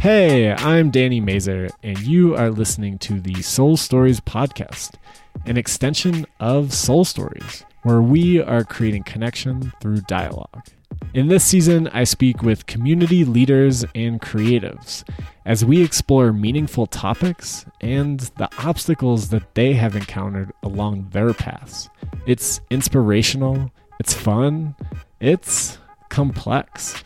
Hey, I'm Danny Mazer, and you are listening to the Soul Stories Podcast, an extension of Soul Stories, where we are creating connection through dialogue. In this season, I speak with community leaders and creatives as we explore meaningful topics and the obstacles that they have encountered along their paths. It's inspirational, it's fun, it's complex.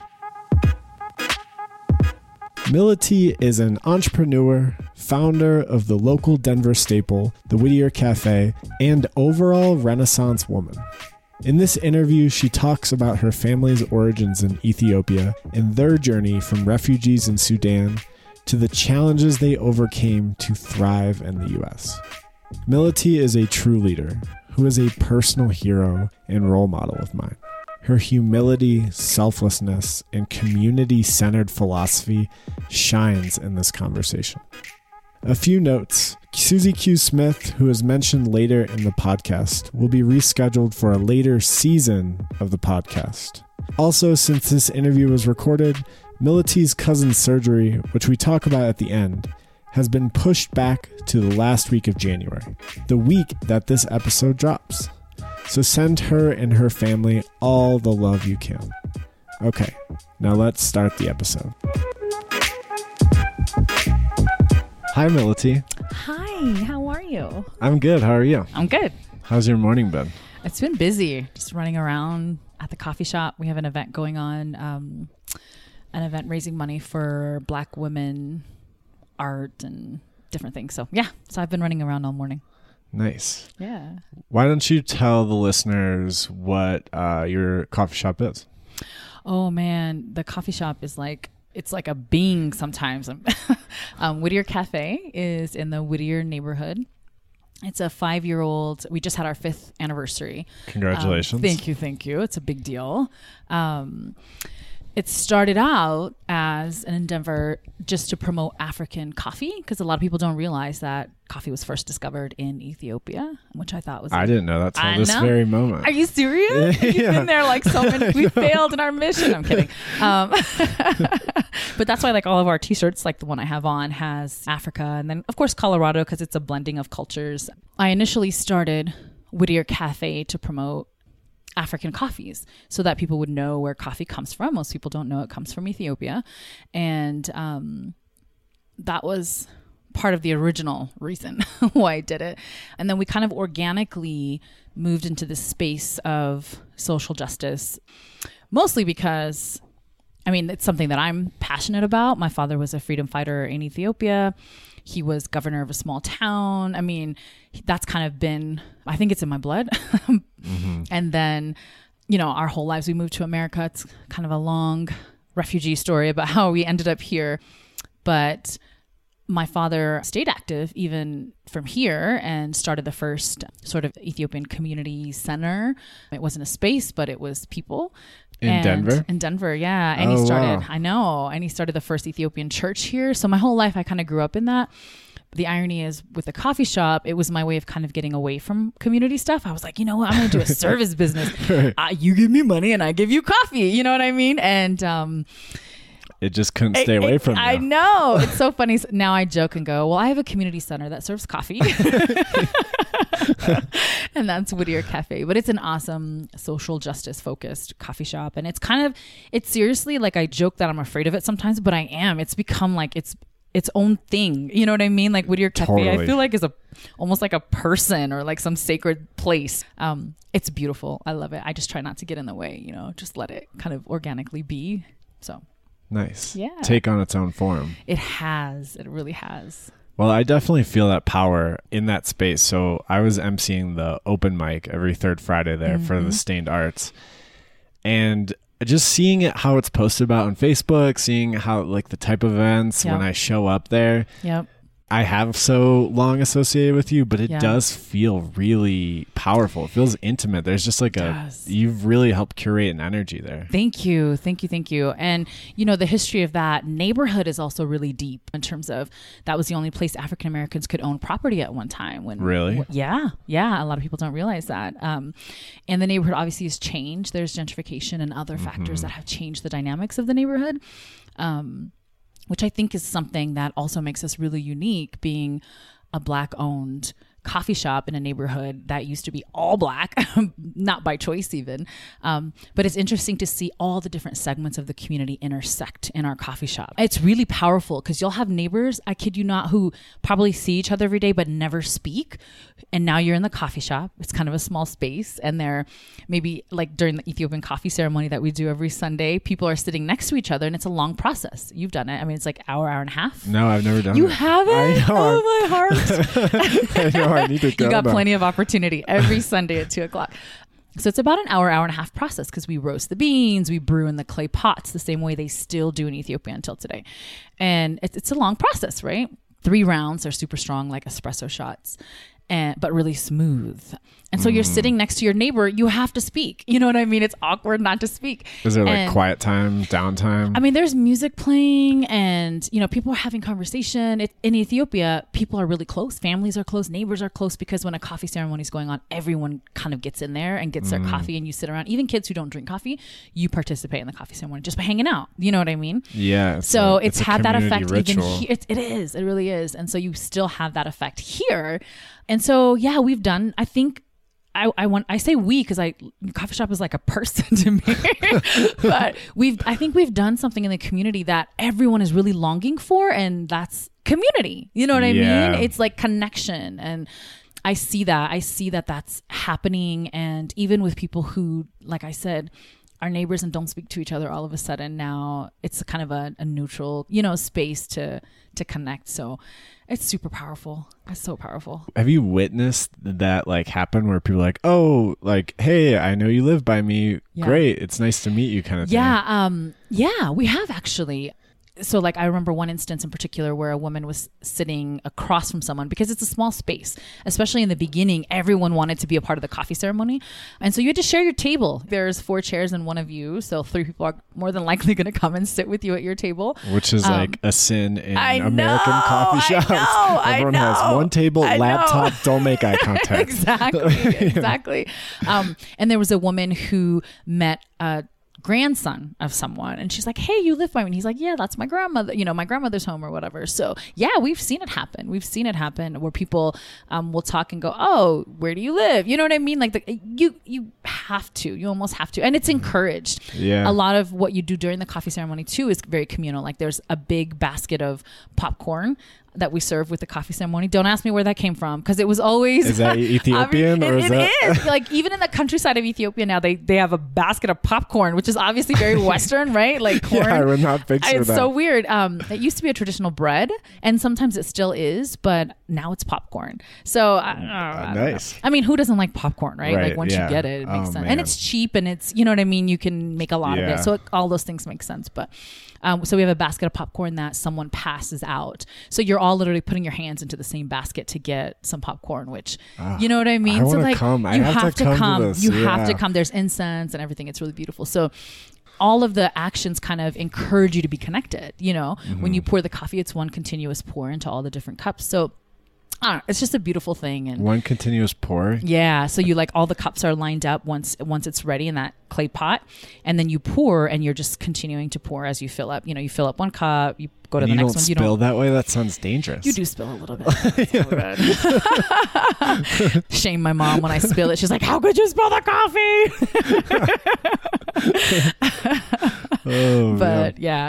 Millete is an entrepreneur, founder of the local Denver staple, The Whittier Cafe, and overall Renaissance woman. In this interview, she talks about her family's origins in Ethiopia and their journey from refugees in Sudan to the challenges they overcame to thrive in the U.S. Millete is a true leader who is a personal hero and role model of mine. Her humility, selflessness, and community-centered philosophy shines in this conversation. A few notes. Suzi Q. Smith, who is mentioned later in the podcast, will be rescheduled for a later season of the podcast. Also, since this interview was recorded, Millete's cousin's surgery, which we talk about at the end, has been pushed back to the last week of January, the week that this episode drops. So send her and her family all the love you can. Okay, now let's start the episode. Hi, Millete. Hi, how are you? I'm good. How are you? I'm good. How's your morning been? It's been busy. Just running around at the coffee shop. We have an event going on, an event raising money for Black women, art, and different things. So yeah, so I've been running around all morning. Nice. Yeah. Why don't you tell the listeners what your coffee shop is? Oh, man. The coffee shop is like, it's like a being sometimes. Whittier Cafe is in the Whittier neighborhood. It's a 5-year-old. We just had our 5th anniversary. Congratulations. Thank you. It's a big deal. It started out as an endeavor just to promote African coffee, because a lot of people don't realize that coffee was first discovered in Ethiopia, which I thought was... I didn't know that until this very moment. Are you serious? Yeah. You've been there like so many... We failed in our mission. I'm kidding. But that's why like all of our t-shirts, like the one I have on, has Africa. And then, of course, Colorado, because it's a blending of cultures. I initially started Whittier Cafe to promote African coffees so that people would know where coffee comes from. Most people don't know it comes from Ethiopia. And that was part of the original reason why I did it. And then we kind of organically moved into this space of social justice, mostly because, I mean, it's something that I'm passionate about. My father was a freedom fighter in Ethiopia. He was governor of a small town. I mean, that's kind of been, I think it's in my blood. Mm-hmm. And then, you know, our whole lives, we moved to America. It's kind of a long refugee story about how we ended up here. But my father stayed active even from here and started the first sort of Ethiopian community center. It wasn't a space, but it was people. In Denver? In Denver, yeah. And he started, wow. I know. And he started the first Ethiopian church here. So my whole life, I kind of grew up in that. The irony is with the coffee shop, it was my way of kind of getting away from community stuff. I was like, you know what? I'm going to do a service business. Right. You give me money and I give you coffee. You know what I mean? And it just couldn't stay away from you. I know. It's so funny. So now I joke and go, well, I have a community center that serves coffee. And that's Whittier Cafe. But it's an awesome social justice focused coffee shop. And it's kind of, it's seriously like, I joke that I'm afraid of it sometimes, but I am. It's become like it's its own thing. You know what I mean? Like Whittier Cafe, totally. I feel like is almost like a person or like some sacred place. It's beautiful. I love it. I just try not to get in the way, you know, just let it kind of organically be. So nice. Yeah. Take on its own form. It has. It really has. Well, I definitely feel that power in that space. So I was emceeing the open mic every third Friday there mm-hmm. for the Stained Arts. And just seeing it, how it's posted about on Facebook, seeing how like the type of events yep. when I show up there, yep. I have so long associated with you, but it yeah. does feel really powerful. It feels intimate. There's just like you've really helped curate an energy there. Thank you. And you know, the history of that neighborhood is also really deep in terms of that was the only place African Americans could own property at one time. Really? Yeah. A lot of people don't realize that. And the neighborhood obviously has changed. There's gentrification and other mm-hmm. factors that have changed the dynamics of the neighborhood. which I think is something that also makes us really unique, being a Black-owned coffee shop in a neighborhood that used to be all Black, not by choice even. But it's interesting to see all the different segments of the community intersect in our coffee shop. It's really powerful because you'll have neighbors, I kid you not, who probably see each other every day but never speak. And now you're in the coffee shop. It's kind of a small space. And they're maybe like during the Ethiopian coffee ceremony that we do every Sunday, people are sitting next to each other and it's a long process. You've done it. I mean, it's like hour and a half. No, I've never done it. You haven't? I know. Oh, my heart. I know. I need to go. You got plenty of opportunity every Sunday at 2:00. So it's about an hour and a half process because we roast the beans, we brew in the clay pots the same way they still do in Ethiopia until today. And it's a long process, right? 3 rounds are super strong, like espresso shots, but really smooth. And so you're sitting next to your neighbor, you have to speak. You know what I mean? It's awkward not to speak. Is there like quiet time, downtime? I mean, there's music playing and, you know, people are having conversation. In Ethiopia, people are really close. Families are close. Neighbors are close because when a coffee ceremony is going on, everyone kind of gets in there and gets their coffee and you sit around. Even kids who don't drink coffee, you participate in the coffee ceremony just by hanging out. You know what I mean? Yeah. So it's had that effect ritual. Even here. It is. It really is. And so you still have that effect here. And so, yeah, we've done, I think, I say we because coffee shop is like a person to me, but I think we've done something in the community that everyone is really longing for, and that's community. You know what I mean? It's like connection, and I see that. I see that that's happening, and even with people who, like I said, are neighbors and don't speak to each other, all of a sudden now it's kind of a neutral, you know, space to connect. So it's super powerful. It's so powerful. Have you witnessed that like happen where people are like, oh, like, hey, I know you live by me. Yeah. Great. It's nice to meet you kind of thing. Yeah, we have actually. So like I remember one instance in particular where a woman was sitting across from someone because it's a small space, especially in the beginning. Everyone wanted to be a part of the coffee ceremony. And so you had to share your table. There's 4 chairs and one of you. So 3 people are more than likely going to come and sit with you at your table. Which is like a sin in American coffee shops. Everyone has one table, laptop, don't make eye contact. Exactly. And there was a woman who met a grandson of someone and she's like, hey, you live by me, and he's like, yeah, that's my grandmother, you know, my grandmother's home or whatever. So yeah, we've seen it happen where people will talk and go, oh, where do you live? You know what I mean? Like you almost have to, and it's encouraged. Yeah, a lot of what you do during the coffee ceremony too is very communal. Like there's a big basket of popcorn that we serve with the coffee ceremony. Don't ask me where that came from, because it was always... Is that Ethiopian? I mean, it is. Like, even in the countryside of Ethiopia now, they have a basket of popcorn, which is obviously very Western, right? Like corn. Yeah, I would not picture that. It's so weird. It used to be a traditional bread, and sometimes it still is, but now it's popcorn. So, I don't know. I mean, who doesn't like popcorn, right? Like, once you get it, it makes sense. Man. And it's cheap, and it's, you know what I mean? You can make a lot of it. So, all those things make sense, but... So we have a basket of popcorn that someone passes out. So you're all literally putting your hands into the same basket to get some popcorn, which, you know what I mean? You have to come. There's incense and everything. It's really beautiful. So all of the actions kind of encourage you to be connected. You know, when you pour the coffee, it's one continuous pour into all the different cups. So it's just a beautiful thing. And one continuous pour. Yeah. So you like all the cups are lined up once it's ready in that clay pot, and then you pour, and you're just continuing to pour as you fill up. You know, you fill up one cup, you go to the next one. You don't spill that way. That sounds dangerous. You do spill a little bit. Shame my mom when I spill it. She's like, "How could you spill the coffee?"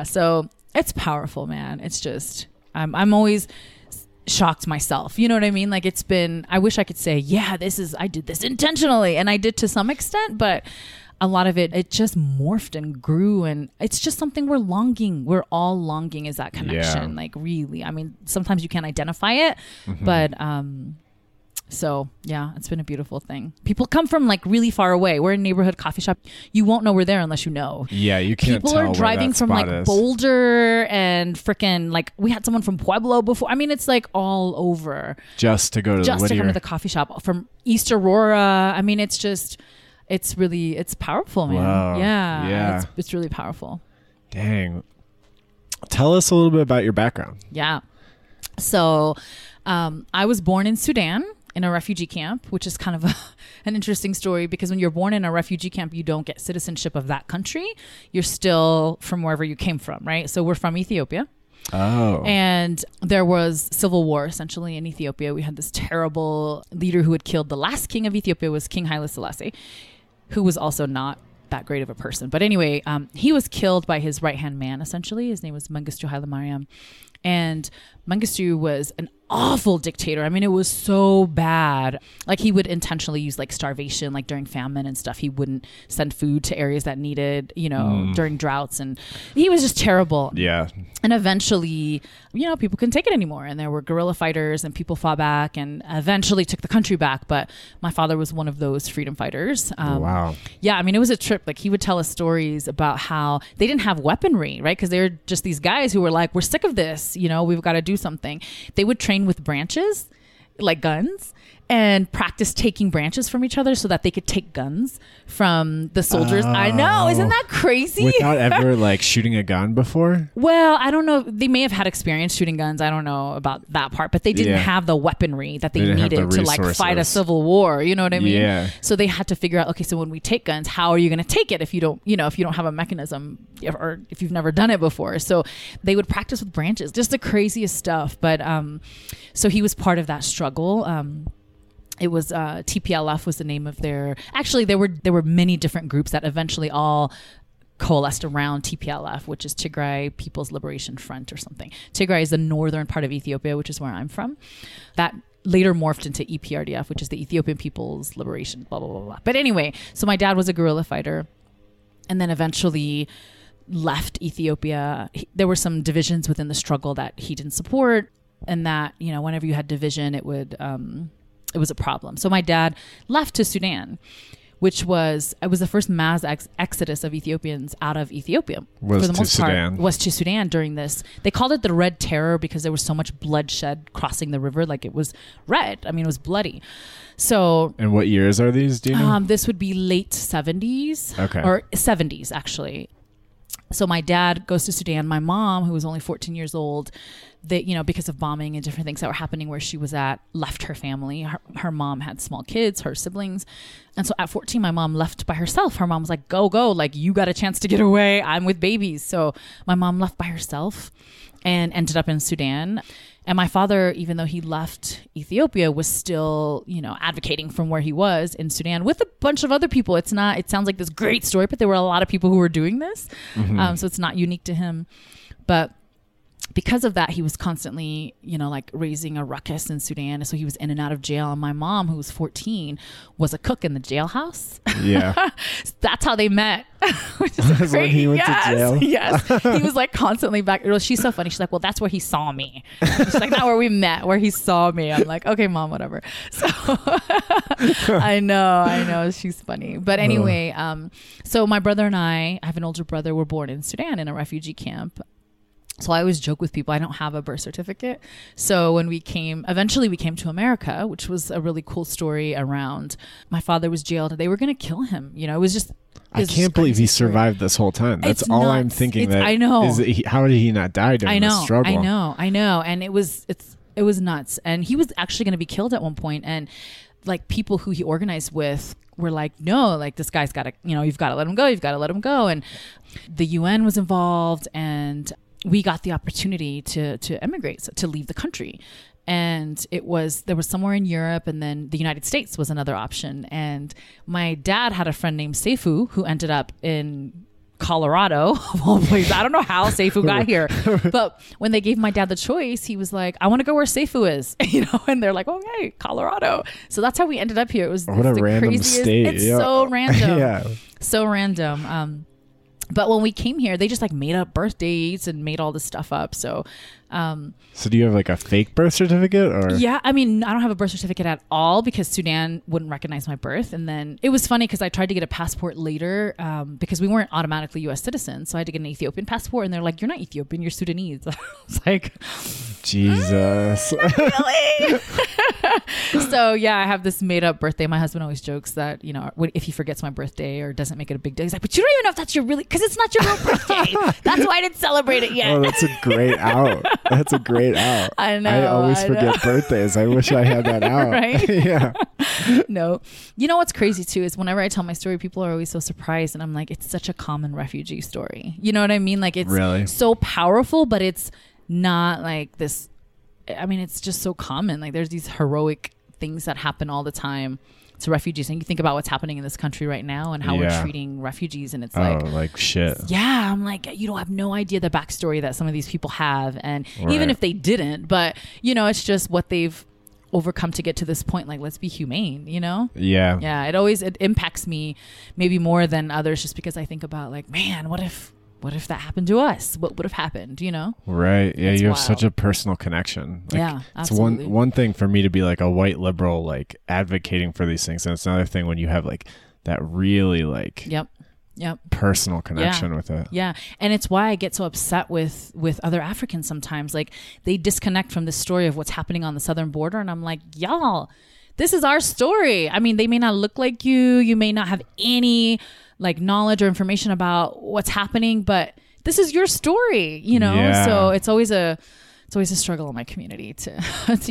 So it's powerful, man. It's just I'm always shocked myself. You know what I mean? Like I wish I could say, yeah, I did this intentionally, and I did to some extent, but a lot of it just morphed and grew, and it's just something we're all longing, is that connection. Like really, I mean, sometimes you can't identify it, but so yeah, it's been a beautiful thing. People come from like really far away. We're a neighborhood coffee shop. You won't know we're there unless you know. Yeah, you can't tell. People are driving from like Boulder and frickin' like we had someone from Pueblo before. I mean, it's like all over. Just to go to the Whittier. Just to come to the coffee shop from East Aurora. I mean, it's just, it's powerful, man. Wow. Yeah. It's really powerful. Dang. Tell us a little bit about your background. Yeah. So I was born in Sudan, in a refugee camp, which is kind of an interesting story, because when you're born in a refugee camp, you don't get citizenship of that country. You're still from wherever you came from, right? So we're from Ethiopia. Oh. And there was civil war essentially in Ethiopia. We had this terrible leader who had killed the last king of Ethiopia, was King Haile Selassie, who was also not that great of a person. But anyway, he was killed by his right-hand man, essentially. His name was Mengistu Haile Mariam. And Mengistu was an awful dictator. I mean, it was so bad. Like, he would intentionally use like starvation, like during famine and stuff. He wouldn't send food to areas that needed, you know, during droughts. And he was just terrible. Yeah. And eventually, you know, people couldn't take it anymore. And there were guerrilla fighters and people fought back and eventually took the country back. But my father was one of those freedom fighters. Wow. Yeah. I mean, it was a trip. Like, he would tell us stories about how they didn't have weaponry, right? Because they were just these guys who were like, we're sick of this. You know, we've got to do something. They would train with branches, like guns, and practice taking branches from each other so that they could take guns from the soldiers. Oh, I know, isn't that crazy? Without ever like shooting a gun before? Well, I don't know. They may have had experience shooting guns. I don't know about that part, but they didn't have the weaponry that they needed to like fight a civil war. You know what I mean? Yeah. So they had to figure out, okay, so when we take guns, how are you going to take it if you don't, you know, if you don't have a mechanism or if you've never done it before? So they would practice with branches, just the craziest stuff. But so he was part of that struggle. It was TPLF was the name of their. Actually, there were many different groups that eventually all coalesced around TPLF, which is Tigray People's Liberation Front or something. Tigray is the northern part of Ethiopia, which is where I'm from. That later morphed into EPRDF, which is the Ethiopian People's Liberation. Blah blah blah blah. But anyway, so my dad was a guerrilla fighter, and then eventually left Ethiopia. There were some divisions within the struggle that he didn't support, and that, you know, whenever you had division, it would. It was a problem. So my dad left to Sudan, which was the first mass exodus of Ethiopians out of Ethiopia. Was to Sudan during this. They called it the Red Terror because there was so much bloodshed crossing the river. Like, it was red. I mean, it was bloody. So. And what years are these, do you know? This would be late 70s. Okay. Or 70s, actually. So my dad goes to Sudan. My mom, who was only 14 years old, that, you know, because of bombing and different things that were happening where she was at, left her family. Her mom had small kids, her siblings. And so at 14, my mom left by herself. Her mom was like, go, like, you got a chance to get away. I'm with babies. So my mom left by herself and ended up in Sudan. And my father, even though he left Ethiopia, was still, you know, advocating from where he was in Sudan with a bunch of other people. It's not, it sounds like this great story, but there were a lot of people who were doing this. Mm-hmm. So it's not unique to him. But because of that, he was constantly, you know, like raising a ruckus in Sudan. So he was in and out of jail. And my mom, who was 14, was a cook in the jailhouse. Yeah. So that's how they met. Which is crazy. When he went to jail. Yes. He was like constantly back. She's so funny. She's like, well, that's where he saw me. She's like, not where we met, where he saw me. I'm like, okay, mom, whatever. So I know. She's funny. But anyway, so my brother and I have an older brother, were born in Sudan in a refugee camp. So I always joke with people, I don't have a birth certificate. So when we came to America, which was a really cool story around my father was jailed. They were going to kill him. You know, it was just. I can't believe he survived this whole time. That's all nuts. I'm thinking. I know. How did he not die during this struggle? I know. And it was nuts. And he was actually going to be killed at one point. And like people who he organized with were like, no, like this guy's got to, you know, you've got to let him go. You've got to let him go. And the UN was involved and. We got the opportunity to emigrate, to leave the country. And there was somewhere in Europe, and then the United States was another option. And my dad had a friend named Seifu who ended up in Colorado, of all places. I don't know how Seifu got here. But when they gave my dad the choice, he was like, I want to go where Seifu is, you know, and they're like, okay, Colorado. So that's how we ended up here. It was what a random craziest state. It's so random. Yeah. So random. But when we came here, they just like made up birth dates and made all this stuff up. So, so do you have like a fake birth certificate or? Yeah. I mean, I don't have a birth certificate at all because Sudan wouldn't recognize my birth. And then it was funny because I tried to get a passport later, because we weren't automatically U.S. citizens. So I had to get an Ethiopian passport and they're like, you're not Ethiopian, you're Sudanese. I was like, Jesus. Really? So yeah, I have this made up birthday. My husband always jokes that, you know, if he forgets my birthday or doesn't make it a big deal, he's like, but you don't even know if that's your really, because it's not your real birthday. That's why I didn't celebrate it yet. Oh, that's a great out. That's a great out. I know. I always forget birthdays. I wish I had that out. Right? Yeah. No. You know what's crazy too is whenever I tell my story, people are always so surprised, and I'm like, it's such a common refugee story. You know what I mean? Like it's really so powerful, but it's not like this. I mean, it's just so common. Like, there's these heroic things that happen all the time to refugees, and you think about what's happening in this country right now and how we're treating refugees, and it's like shit. Yeah, I'm like, you don't have no idea the backstory that some of these people have, and even if they didn't, but you know, it's just what they've overcome to get to this point. Like, let's be humane, you know? Yeah. Yeah, it impacts me maybe more than others, just because I think about like, man, what if that happened to us? What would have happened, you know? Right. Yeah, you have such a personal connection. Like, yeah, absolutely. It's one thing for me to be like a white liberal, like advocating for these things. And it's another thing when you have like that really like personal connection with it. Yeah. And it's why I get so upset with other Africans sometimes. Like, they disconnect from the story of what's happening on the southern border. And I'm like, y'all, this is our story. I mean, they may not look like you. You may not have any like knowledge or information about what's happening, but this is your story, you know? Yeah. So it's always a struggle in my community to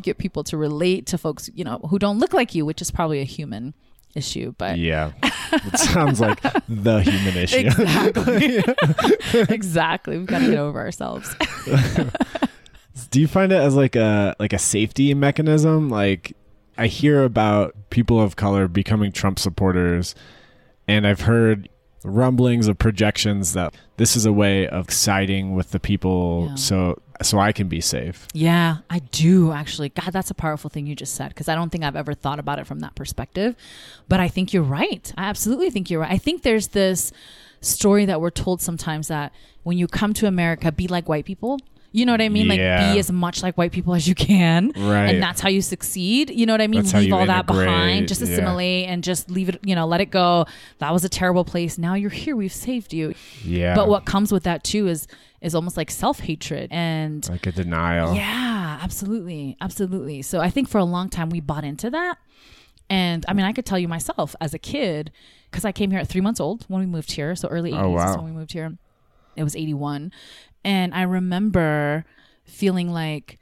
get people to relate to folks, you know, who don't look like you, which is probably a human issue, but yeah, it sounds like the human issue. Exactly. Exactly. We've got to get over ourselves. Do you find it as like a safety mechanism? Like, I hear about people of color becoming Trump supporters, and I've heard rumblings of projections that this is a way of siding with the people so I can be safe. Yeah, I do actually. God, that's a powerful thing you just said, because I don't think I've ever thought about it from that perspective. But I think you're right. I absolutely think you're right. I think there's this story that we're told sometimes that when you come to America, be like white people. You know what I mean? Yeah. Like, be as much like white people as you can. Right. And that's how you succeed. You know what I mean? Leave all that behind. Just assimilate and just leave it, you know, let it go. That was a terrible place. Now you're here. We've saved you. Yeah. But what comes with that too is almost like self-hatred and like a denial. Yeah, absolutely. Absolutely. So I think for a long time we bought into that. And I mean, I could tell you myself as a kid, because I came here at 3 months old when we moved here. So early 80s is when we moved here. It was 81. And I remember feeling like,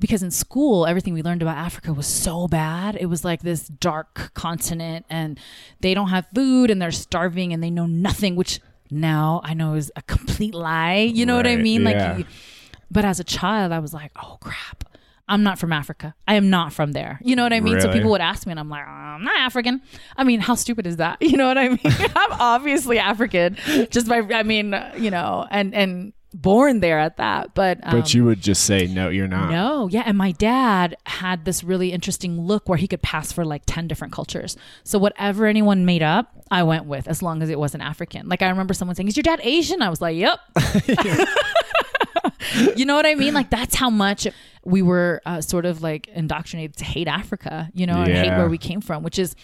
because in school, everything we learned about Africa was so bad. It was like this dark continent and they don't have food and they're starving and they know nothing, which now I know is a complete lie. You know what I mean? Yeah. Like, but as a child, I was like, oh, crap. I'm not from Africa. I am not from there. You know what I mean? Really? So people would ask me and I'm like, I'm not African. I mean, how stupid is that? You know what I mean? I'm obviously African just by, I mean, you know, and born there at that. But you would just say, no, you're not. No. Yeah. And my dad had this really interesting look where he could pass for like 10 different cultures. So whatever anyone made up, I went with, as long as it wasn't African. Like, I remember someone saying, is your dad Asian? I was like, yep. You know what I mean? Like, that's how much we were sort of like indoctrinated to hate Africa, you know, and hate where we came from, which is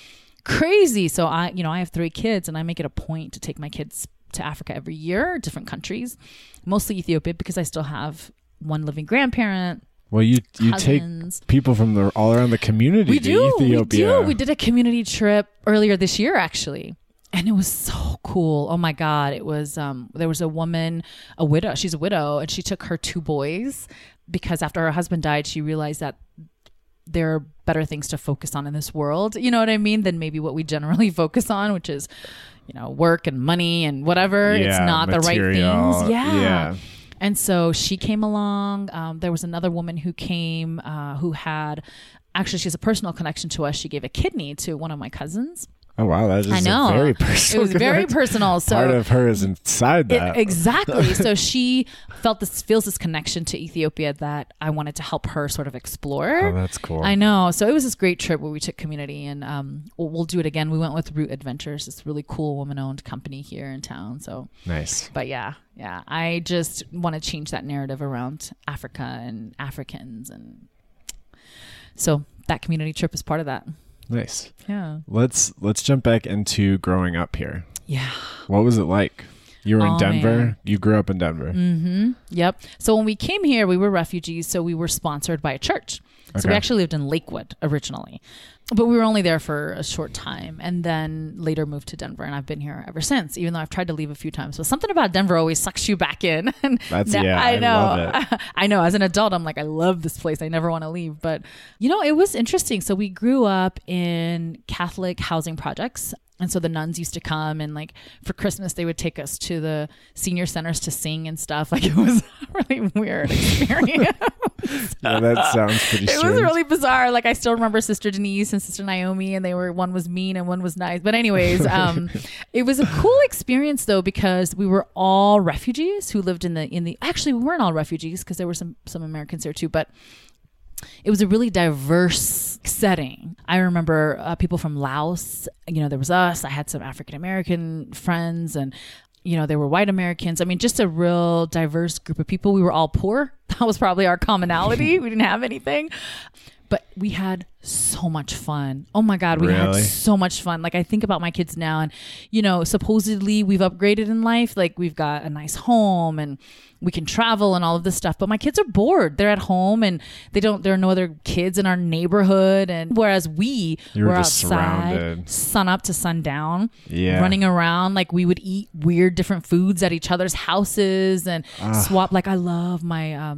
crazy. So I have 3 kids and I make it a point to take my kids to Africa every year, different countries, mostly Ethiopia, because I still have one living grandparent. Well, you cousins. Take people from all around the community to Ethiopia. We do. We did a community trip earlier this year, actually. And it was so cool. Oh my God. It was, there was a woman, a widow, she's a widow, and she took her 2 boys because after her husband died, she realized that there are better things to focus on in this world. You know what I mean? Than maybe what we generally focus on, which is, you know, work and money and whatever. Yeah, it's not material. The right things. Yeah. And so she came along. There was another woman who came, who had, actually, she has a personal connection to us. She gave a kidney to one of my cousins. Oh, wow. That is very personal. It was very personal. So part of her is inside that. Exactly. So she feels this connection to Ethiopia that I wanted to help her sort of explore. Oh, that's cool. I know. So it was this great trip where we took community and we'll do it again. We went with Root Adventures. It's a really cool woman-owned company here in town. So nice. But yeah. I just want to change that narrative around Africa and Africans. And so that community trip is part of that. Nice. Yeah. Let's jump back into growing up here. Yeah. What was it like? You were in Denver. Man. You grew up in Denver. Mm-hmm. Yep. So when we came here, we were refugees. So we were sponsored by a church. Okay. So we actually lived in Lakewood originally, but we were only there for a short time and then later moved to Denver. And I've been here ever since, even though I've tried to leave a few times, but something about Denver always sucks you back in. And that's, I know. Love it. I know. As an adult, I'm like, I love this place. I never want to leave, but you know, it was interesting. So we grew up in Catholic housing projects. And so the nuns used to come, and like for Christmas, they would take us to the senior centers to sing and stuff. Like, it was a really weird experience. Yeah, that sounds pretty strange. It was really bizarre. Like, I still remember Sister Denise and Sister Naomi, and they were, one was mean and one was nice. But anyways, it was a cool experience though, because we were all refugees who lived in the, actually we weren't all refugees, because there were some Americans there too, but it was a really diverse setting. I remember people from Laos, you know, there was us, I had some African American friends, and, you know, there were white Americans. I mean, just a real diverse group of people. We were all poor. That was probably our commonality. We didn't have anything, but we had so much fun. Oh my God, we had so much fun. Like, I think about my kids now, and, you know, supposedly we've upgraded in life. Like, we've got a nice home and we can travel and all of this stuff, but my kids are bored. They're at home, and there are no other kids in our neighborhood. And whereas we were outside, surrounded, sun up to sundown, running around. Like, we would eat weird different foods at each other's houses and swap. Like, I love my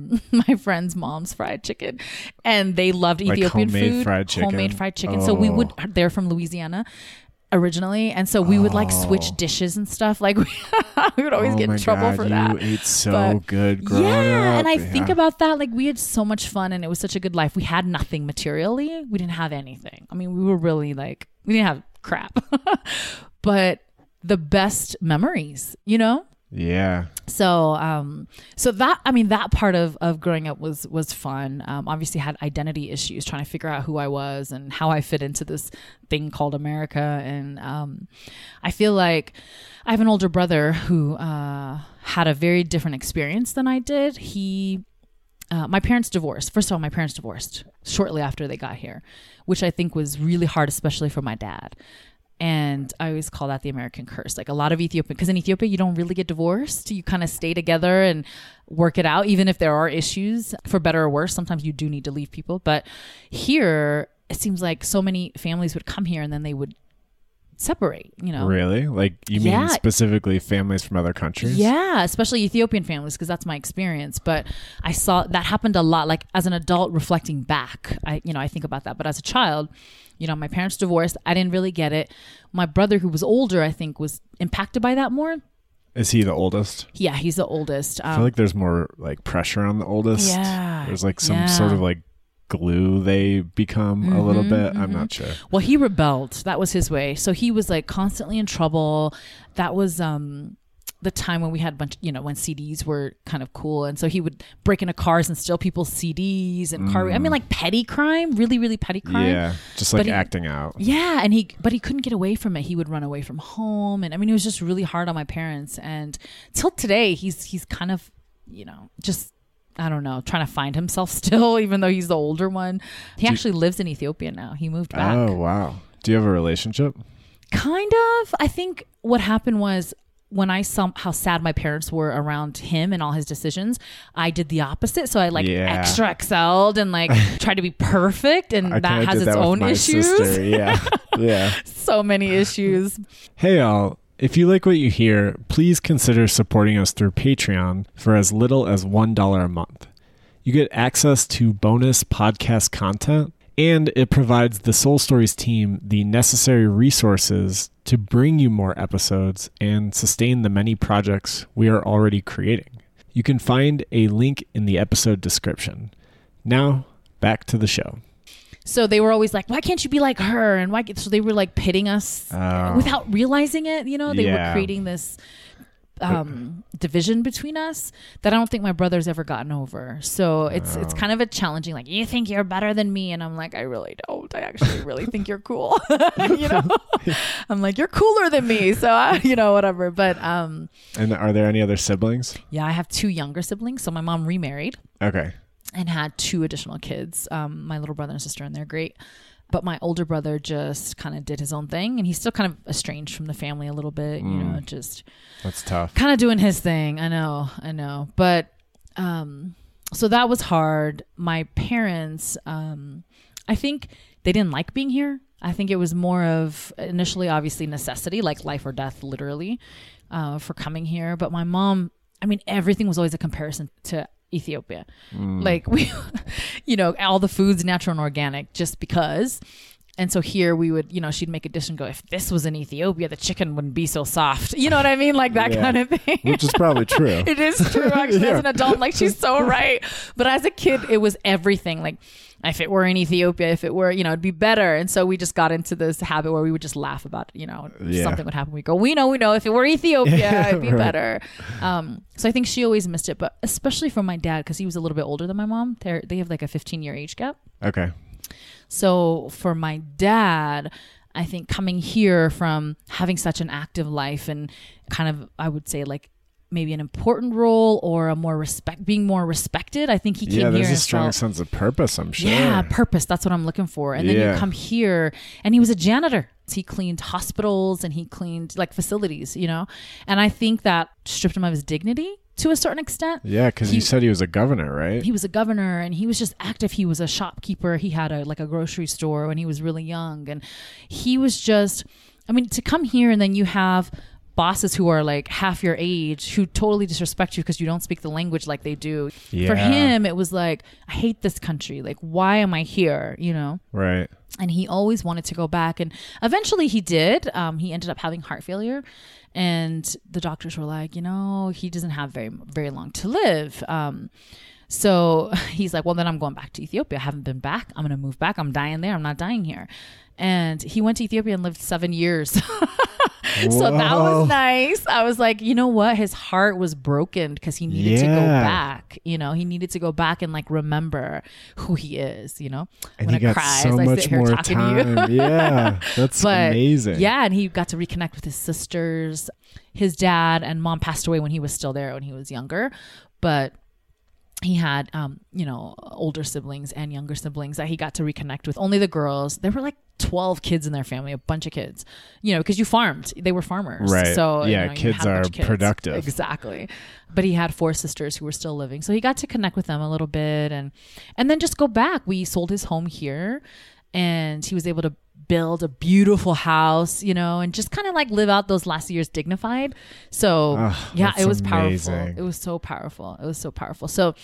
friend's mom's fried chicken, and they loved Ethiopian food. Homemade fried chicken. Oh. So we would, they're from Louisiana originally, and so we would like switch dishes and stuff. Like we would always get in trouble for that. You ate good growing up. And I think about that, like, we had so much fun, and it was such a good life. We had nothing materially. We didn't have anything. I mean, we were really like, we didn't have crap, but the best memories, you know? Yeah. So, that part of growing up was fun. Obviously had identity issues, trying to figure out who I was and how I fit into this thing called America. And, I feel like I have an older brother who, had a very different experience than I did. My parents divorced. First of all, my parents divorced shortly after they got here, which I think was really hard, especially for my dad. And I always call that the American curse. Like, a lot of Ethiopian, because in Ethiopia, you don't really get divorced. You kind of stay together and work it out, even if there are issues, for better or worse. Sometimes you do need to leave people. But here, it seems like so many families would come here and then they would separate, you know? Really? Like, you mean specifically families from other countries? Yeah, especially Ethiopian families, because that's my experience. But I saw that happened a lot. Like, as an adult reflecting back, I think about that. But as a child, you know, my parents divorced. I didn't really get it. My brother, who was older, I think, was impacted by that more. Is he the oldest? Yeah, he's the oldest. I feel like there's more like pressure on the oldest. Yeah. There's like some sort of like glue they become a little bit. I'm not sure. Well, he rebelled. That was his way. So he was like constantly in trouble. That was the time when we had a bunch, you know, when CDs were kind of cool. And so he would break into cars and steal people's CDs and car. I mean, like petty crime, really, really petty crime. Yeah. Just like acting out. Yeah. And but he couldn't get away from it. He would run away from home. And I mean, it was just really hard on my parents. And till today, he's kind of, you know, just, I don't know, trying to find himself still, even though he's the older one. He actually lives in Ethiopia now. He moved back. Oh, wow. Do you have a relationship? Kind of. I think what happened was, when I saw how sad my parents were around him and all his decisions, I did the opposite. So I extra excelled and like tried to be perfect, and that has its own issues. Sister. Yeah. Yeah. So many issues. Hey all, if you like what you hear, please consider supporting us through Patreon for as little as $1 a month. You get access to bonus podcast content, and it provides the Soul Stories team the necessary resources to bring you more episodes and sustain the many projects we are already creating. You can find a link in the episode description. Now, back to the show. So they were always like, why can't you be like her? And why? So they were like pitting us without realizing it. You know, they were creating this division between us that I don't think my brother's ever gotten over. So it's kind of a challenging, like, you think you're better than me, and I'm like, I really don't. I actually really think you're cool. You know, I'm like, you're cooler than me. So whatever. But and are there any other siblings? Yeah, I have two younger siblings. So my mom remarried. Okay. And had two additional kids. My little brother and sister, and they're great. But my older brother just kind of did his own thing, and he's still kind of estranged from the family a little bit, you know, just that's tough. Kind of doing his thing. I know. But so that was hard. My parents, I think they didn't like being here. I think it was more of initially, obviously, necessity, like life or death, literally, for coming here. But my mom, I mean, everything was always a comparison to Ethiopia. Like we, you know, all the foods, natural and organic, just because And so here we would, she'd make a dish and go, if this was in Ethiopia, the chicken wouldn't be so soft. You know what I mean? Like that kind of thing. Which is probably true. It is true, actually, as an adult. Like, she's so right. But as a kid, it was everything. Like, if it were in Ethiopia, if it were, it'd be better. And so we just got into this habit where we would just laugh about, something would happen. We go, we know, if it were Ethiopia, it'd be better. So I think she always missed it. But especially from my dad, because he was a little bit older than my mom. They have like a 15-year age gap. Okay. So for my dad, I think coming here from having such an active life and kind of, I would say, like maybe an important role or being more respected. I think he came here. Yeah, there's a strong sense of purpose, I'm sure. Yeah, purpose. That's what I'm looking for. And then you come here, and he was a janitor. He cleaned hospitals and he cleaned like facilities, And I think that stripped him of his dignity. To a certain extent. Yeah, because you said he was a governor, right? He was a governor and he was just active. He was a shopkeeper. He had a grocery store when he was really young. And he was just, to come here and then you have bosses who are like half your age who totally disrespect you because you don't speak the language like they do. Yeah. For him, it was like, I hate this country. Like, why am I here? Right. And he always wanted to go back. And eventually he did. He ended up having heart failure. And the doctors were like, he doesn't have very, very long to live. So he's like, well, then I'm going back to Ethiopia. I haven't been back. I'm going to move back. I'm dying there. I'm not dying here. And he went to Ethiopia and lived 7 years. So that was nice. I was like, you know what? His heart was broken because he needed to go back. He needed to go back and like remember who he is, And when it cries, so I sit here talking to you. Yeah, that's amazing. Yeah, and he got to reconnect with his sisters. His dad and mom passed away when he was still there, when he was younger. But he had, older siblings and younger siblings that he got to reconnect with. Only the girls. There were like 12 kids in their family, a bunch of kids, because you farmed. They were farmers. Right. So, kids are productive. Exactly. But he had 4 sisters who were still living. So he got to connect with them a little bit and then just go back. We sold his home here and he was able to build a beautiful house, and just kind of like live out those last years dignified. So it was amazing. Powerful. It was so powerful. So,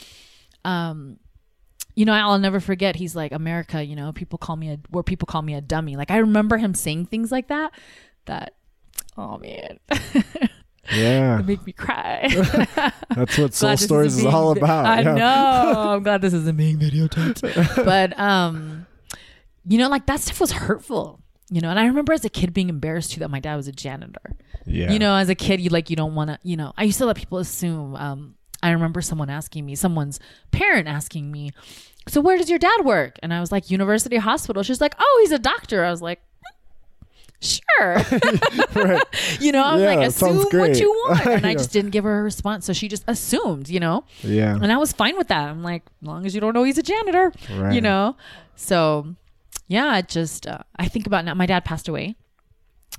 I'll never forget. He's like, America, people call me a dummy. Like, I remember him saying things like that, oh man. Yeah. It made me cry. That's what Soul Stories is all about. I know. I'm glad this isn't being videotaped. But, that stuff was hurtful, and I remember as a kid being embarrassed too that my dad was a janitor. Yeah. As a kid, you don't want to, I used to let people assume, I remember someone's parent asking me, so where does your dad work? And I was like, university hospital. She's like, oh, he's a doctor. I was like, sure. Right. I was like, assume what you want. And I just didn't give her a response. So she just assumed, Yeah. And I was fine with that. I'm like, as long as you don't know he's a janitor, right. So yeah, it just, I think about now, my dad passed away.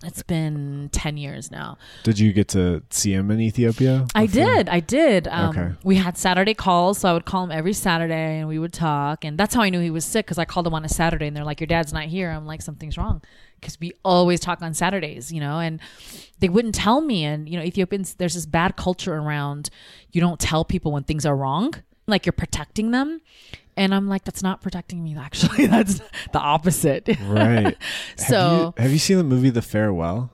It's been 10 years now. Did you get to see him in Ethiopia? I did. Okay. We had Saturday calls, so I would call him every Saturday and we would talk. And that's how I knew he was sick because I called him on a Saturday and they're like, your dad's not here. I'm like, something's wrong because we always talk on Saturdays, and they wouldn't tell me. And, Ethiopians, there's this bad culture around you don't tell people when things are wrong, like you're protecting them. And I'm like, that's not protecting me. Actually, that's the opposite. Right. So have you seen the movie The Farewell?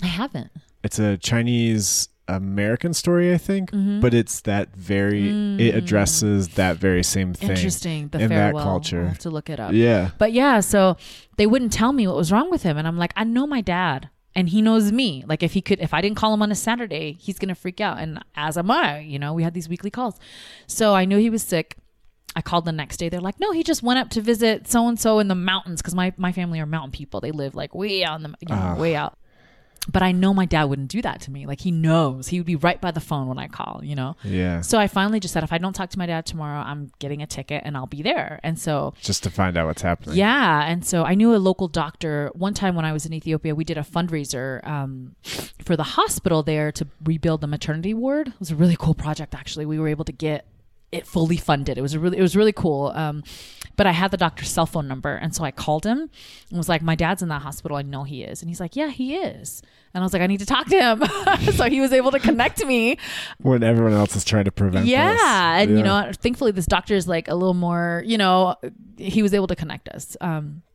I haven't. It's a Chinese American story, I think, but it's that very, it addresses that very same thing. Interesting. The Farewell. That culture. I'll have to look it up. Yeah. But yeah, so they wouldn't tell me what was wrong with him. And I'm like, I know my dad. And he knows me. Like if I didn't call him on a Saturday, he's going to freak out. And as am I, we had these weekly calls. So I knew he was sick. I called the next day. They're like, no, he just went up to visit so-and-so in the mountains. Cause my family are mountain people. They live like way out in the, way out. But I know my dad wouldn't do that to me. Like he knows he would be right by the phone when I call, Yeah. So I finally just said, if I don't talk to my dad tomorrow, I'm getting a ticket and I'll be there. And so just to find out what's happening. Yeah. And so I knew a local doctor. One time when I was in Ethiopia, we did a fundraiser for the hospital there to rebuild the maternity ward. It was a really cool project. Actually, we were able to get it fully funded. It was really cool. But I had the doctor's cell phone number. And so I called him and was like, my dad's in that hospital. I know he is. And he's like, yeah, he is. And I was like, I need to talk to him. So he was able to connect me. When everyone else is trying to prevent this. And, thankfully this doctor is like a little more, he was able to connect us.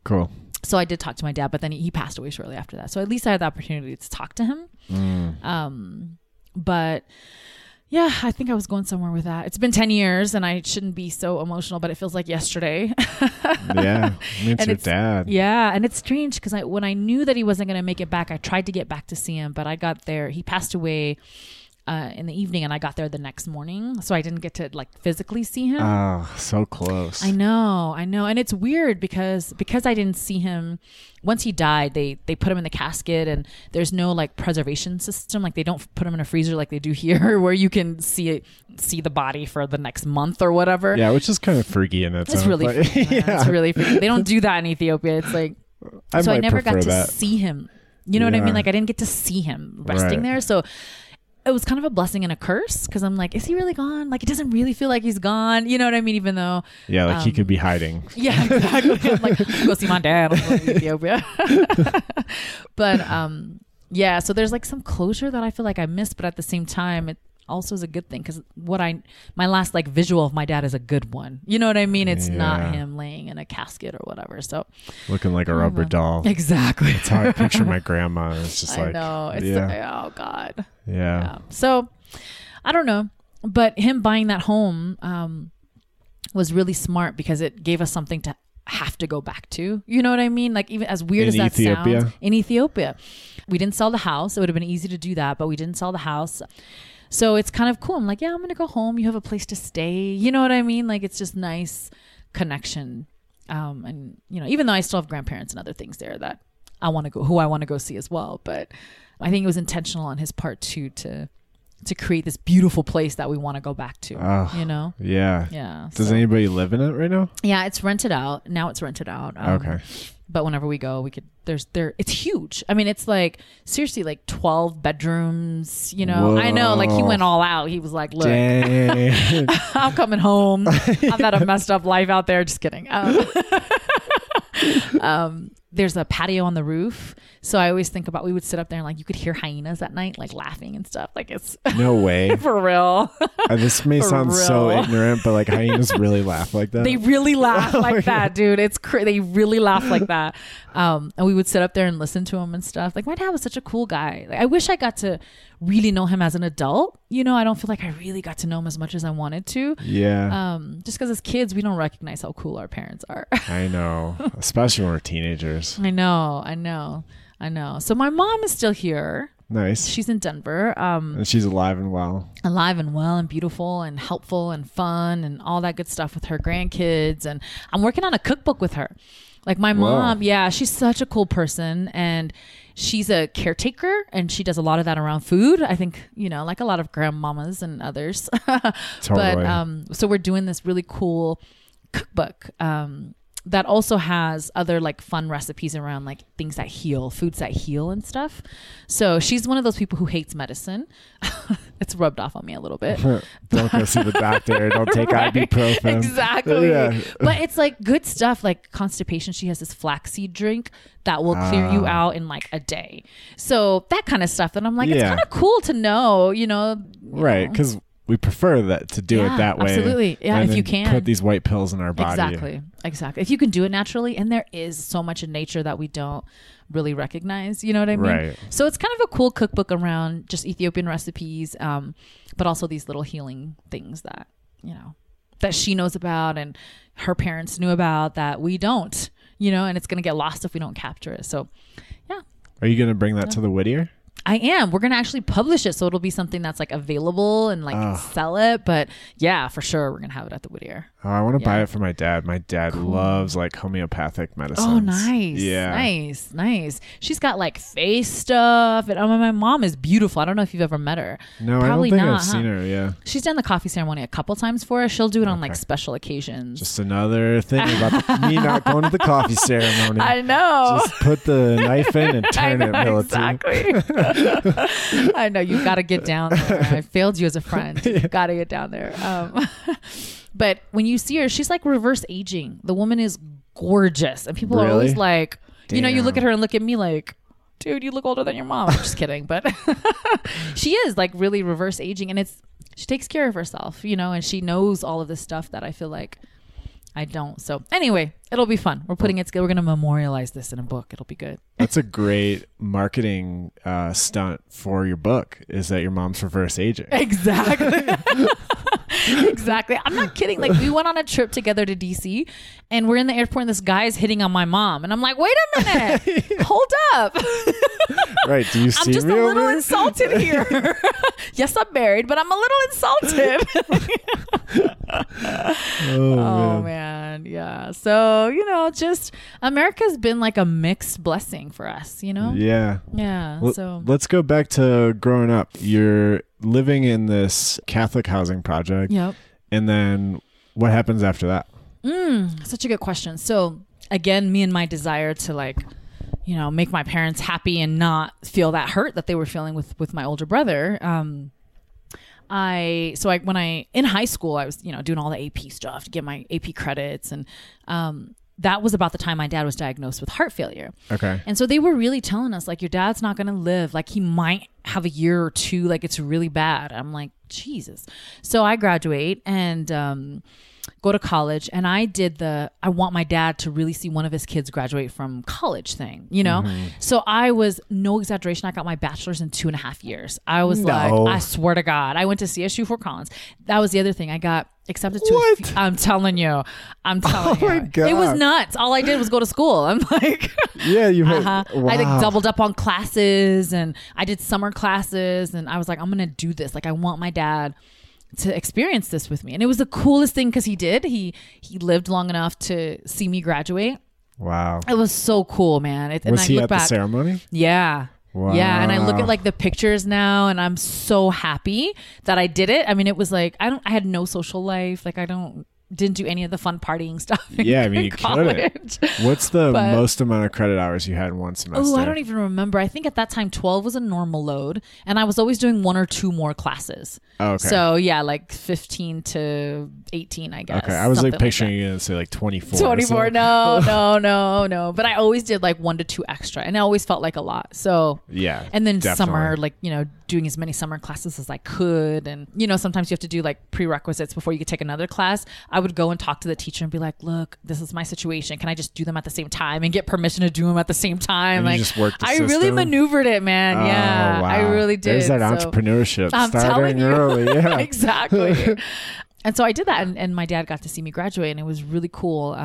Cool. So I did talk to my dad, but then he passed away shortly after that. So at least I had the opportunity to talk to him. Mm. But yeah, I think I was going somewhere with that. It's been 10 years and I shouldn't be so emotional, but it feels like yesterday. Yeah. It's your dad. Yeah. And it's strange because when I knew that he wasn't going to make it back, I tried to get back to see him, but I got there. He passed away in the evening and I got there the next morning. So I didn't get to physically see him. Oh, so close. I know. And it's weird because I didn't see him. Once he died, they put him in the casket and there's no preservation system. They don't put him in a freezer like they do here where you can see the body for the next month or whatever. Yeah, which is kind of freaky in its own way. It's really freaky. They don't do that in Ethiopia. It's I never got to see him. You know what I mean? I didn't get to see him resting there. So it was kind of a blessing and a curse because I'm is he really gone? It doesn't really feel like he's gone. You know what I mean? Even though. Yeah. He could be hiding. Yeah, exactly. I'm go see my dad. I'm going to Ethiopia. But yeah, so there's some closure that I feel I missed. But at the same time, it also is a good thing because my last visual of my dad is a good one. You know what I mean? It's not him laying in a casket or whatever. So looking like a rubber doll. Exactly. That's how I picture my grandma. It's just I know. It's oh God. Yeah. So I don't know, but him buying that home was really smart because it gave us something to have to go back to. You know what I mean? Even as weird as that sounds, in Ethiopia, we didn't sell the house. It would have been easy to do that, but we didn't sell the house. So it's kind of cool. I'm yeah, I'm going to go home. You have a place to stay. You know what I mean? It's just nice connection. And, even though I still have grandparents and other things there that I want to go see as well. But I think it was intentional on his part too, to create this beautiful place that we want to go back to, Yeah. Yeah. Does anybody live in it right now? Yeah. It's rented out. Now it's rented out. Okay. But whenever we go, it's huge. I mean, it's seriously 12 bedrooms, Whoa. I know, he went all out. He was look, I'm coming home. I've got a messed up life out there. Just kidding. There's a patio on the roof. So I always think about, we would sit up there and you could hear hyenas at night, laughing and stuff. It's no way. For real. This may sound so ignorant, but hyenas really laugh like that. They really laugh that, dude. It's they really laugh like that. And we would sit up there and listen to him and stuff. My dad was such a cool guy. I wish I got to really know him as an adult. I don't feel like I really got to know him as much as I wanted to. Yeah. Just because as kids, we don't recognize how cool our parents are. I know. Especially when we're teenagers. I know. So my mom is still here. Nice. She's in Denver. And she's alive and well. Alive and well and beautiful and helpful and fun and all that good stuff with her grandkids. And I'm working on a cookbook with her. My mom, she's such a cool person and she's a caretaker and she does a lot of that around food. I think, a lot of grandmamas and others. Totally. But, so we're doing this really cool cookbook, that also has other fun recipes around things that heal, foods that heal and stuff. So she's one of those people who hates medicine. It's rubbed off on me a little bit. Don't go see the doctor. Don't take ibuprofen. Exactly. Yeah. But it's good stuff like constipation. She has this flaxseed drink that will clear you out in a day. So that kind of stuff. And I'm it's kind of cool to know, Right. Because we prefer that to do it that way. Absolutely. Yeah, if you can. Put these white pills in our body. Exactly. If you can do it naturally, and there is so much in nature that we don't really recognize, you know what I mean? Right. So it's kind of a cool cookbook around just Ethiopian recipes, but also these little healing things that, that she knows about and her parents knew about that we don't, and it's going to get lost if we don't capture it. So, yeah. Are you going to bring that to the Whittier? I am. We're going to actually publish it. So it'll be something that's available and sell it. But yeah, for sure. We're going to have it at the Whittier. Oh, I want to buy it for my dad. My dad loves homeopathic medicine. Oh, nice. Yeah. Nice. She's got face stuff. And my mom is beautiful. I don't know if you've ever met her. No, probably I don't think I've seen her. Yeah. She's done the coffee ceremony a couple times for us. She'll do it on special occasions. Just another thing about me not going to the coffee ceremony. I know. Just put the knife in and turn it, Millete. Exactly. I know, you've got to get down there. I failed you as a friend. You've got to get down there. But when you see her, she's reverse aging. The woman is gorgeous. And people are always damn. You look at her and look at me dude, you look older than your mom. I'm just kidding. But she is really reverse aging. And she takes care of herself, and she knows all of this stuff that I feel I don't. So anyway, it'll be fun. We're putting it together. We're going to memorialize this in a book. It'll be good. That's a great marketing stunt for your book, is that your mom's reverse aging. Exactly. Exactly. I'm not kidding. Like, we went on a trip together to DC and we're in the airport and this guy is hitting on my mom. And I'm like, wait a minute. Hold up. Right. Do you see me? I'm just a little insulted here. Yes, I'm married, but I'm a little insulted. Oh, man. Yeah. So, you know, just America's been like a mixed blessing for us, you know? Yeah. Yeah. So let's go back to growing up. You're living in this Catholic housing project. Yep. And then what happens after that? Such a good question. So again, me and my desire to, like, you know, make my parents happy and not feel that hurt that they were feeling with my older brother. When I in high school, I was, you know, doing all the AP stuff to get my AP credits. And, that was about the time my dad was diagnosed with heart failure. Okay. And so they were really telling us, like, your dad's not going to live. Like, he might have a year or two. Like, it's really bad. I'm like, Jesus. So I graduate and go to college. And I did I want my dad to really see one of his kids graduate from college thing, you know? Mm-hmm. So I was, no exaggeration, I got my bachelor's in 2.5 years. I was I swear to God. I went to CSU Fort Collins. That was the other thing. I got accepted to I'm telling you. Oh my God. It was nuts. All I did was go to school. I'm like, yeah, you had, wow. I like doubled up on classes and I did summer classes and I was like, I'm going to do this. Like, I want my dad to experience this with me. And it was the coolest thing because he did. He lived long enough to see me graduate. Wow. It was so cool, man. Was he at the ceremony? Yeah. Wow. Yeah, and I look at, like, the pictures now and I'm so happy that I did it. I mean, it was like, I had no social life. Like, I didn't do any of the fun partying stuff. Yeah, I mean, you couldn't. What's the most amount of credit hours you had in one semester? Oh, I don't even remember. I think at that time, 12 was a normal load. And I was always doing one or two more classes. Oh, okay. So, yeah, like 15 to 18, I guess. Okay, I was like picturing you and say like 24. 24, no. But I always did like one to two extra. And I always felt like a lot. So, yeah. And then summer, like, you know, doing as many summer classes as I could. And, you know, sometimes you have to do like prerequisites before you could take another class. I would go and talk to the teacher and be like, look, this is my situation. Can I just do them at the same time and get permission to do them at the same time? And like, I really maneuvered it, man. Oh, yeah, wow. I really did. There's that entrepreneurship. I'm starting you, early. Yeah. Exactly. And so I did that. And my dad got to see me graduate and it was really cool.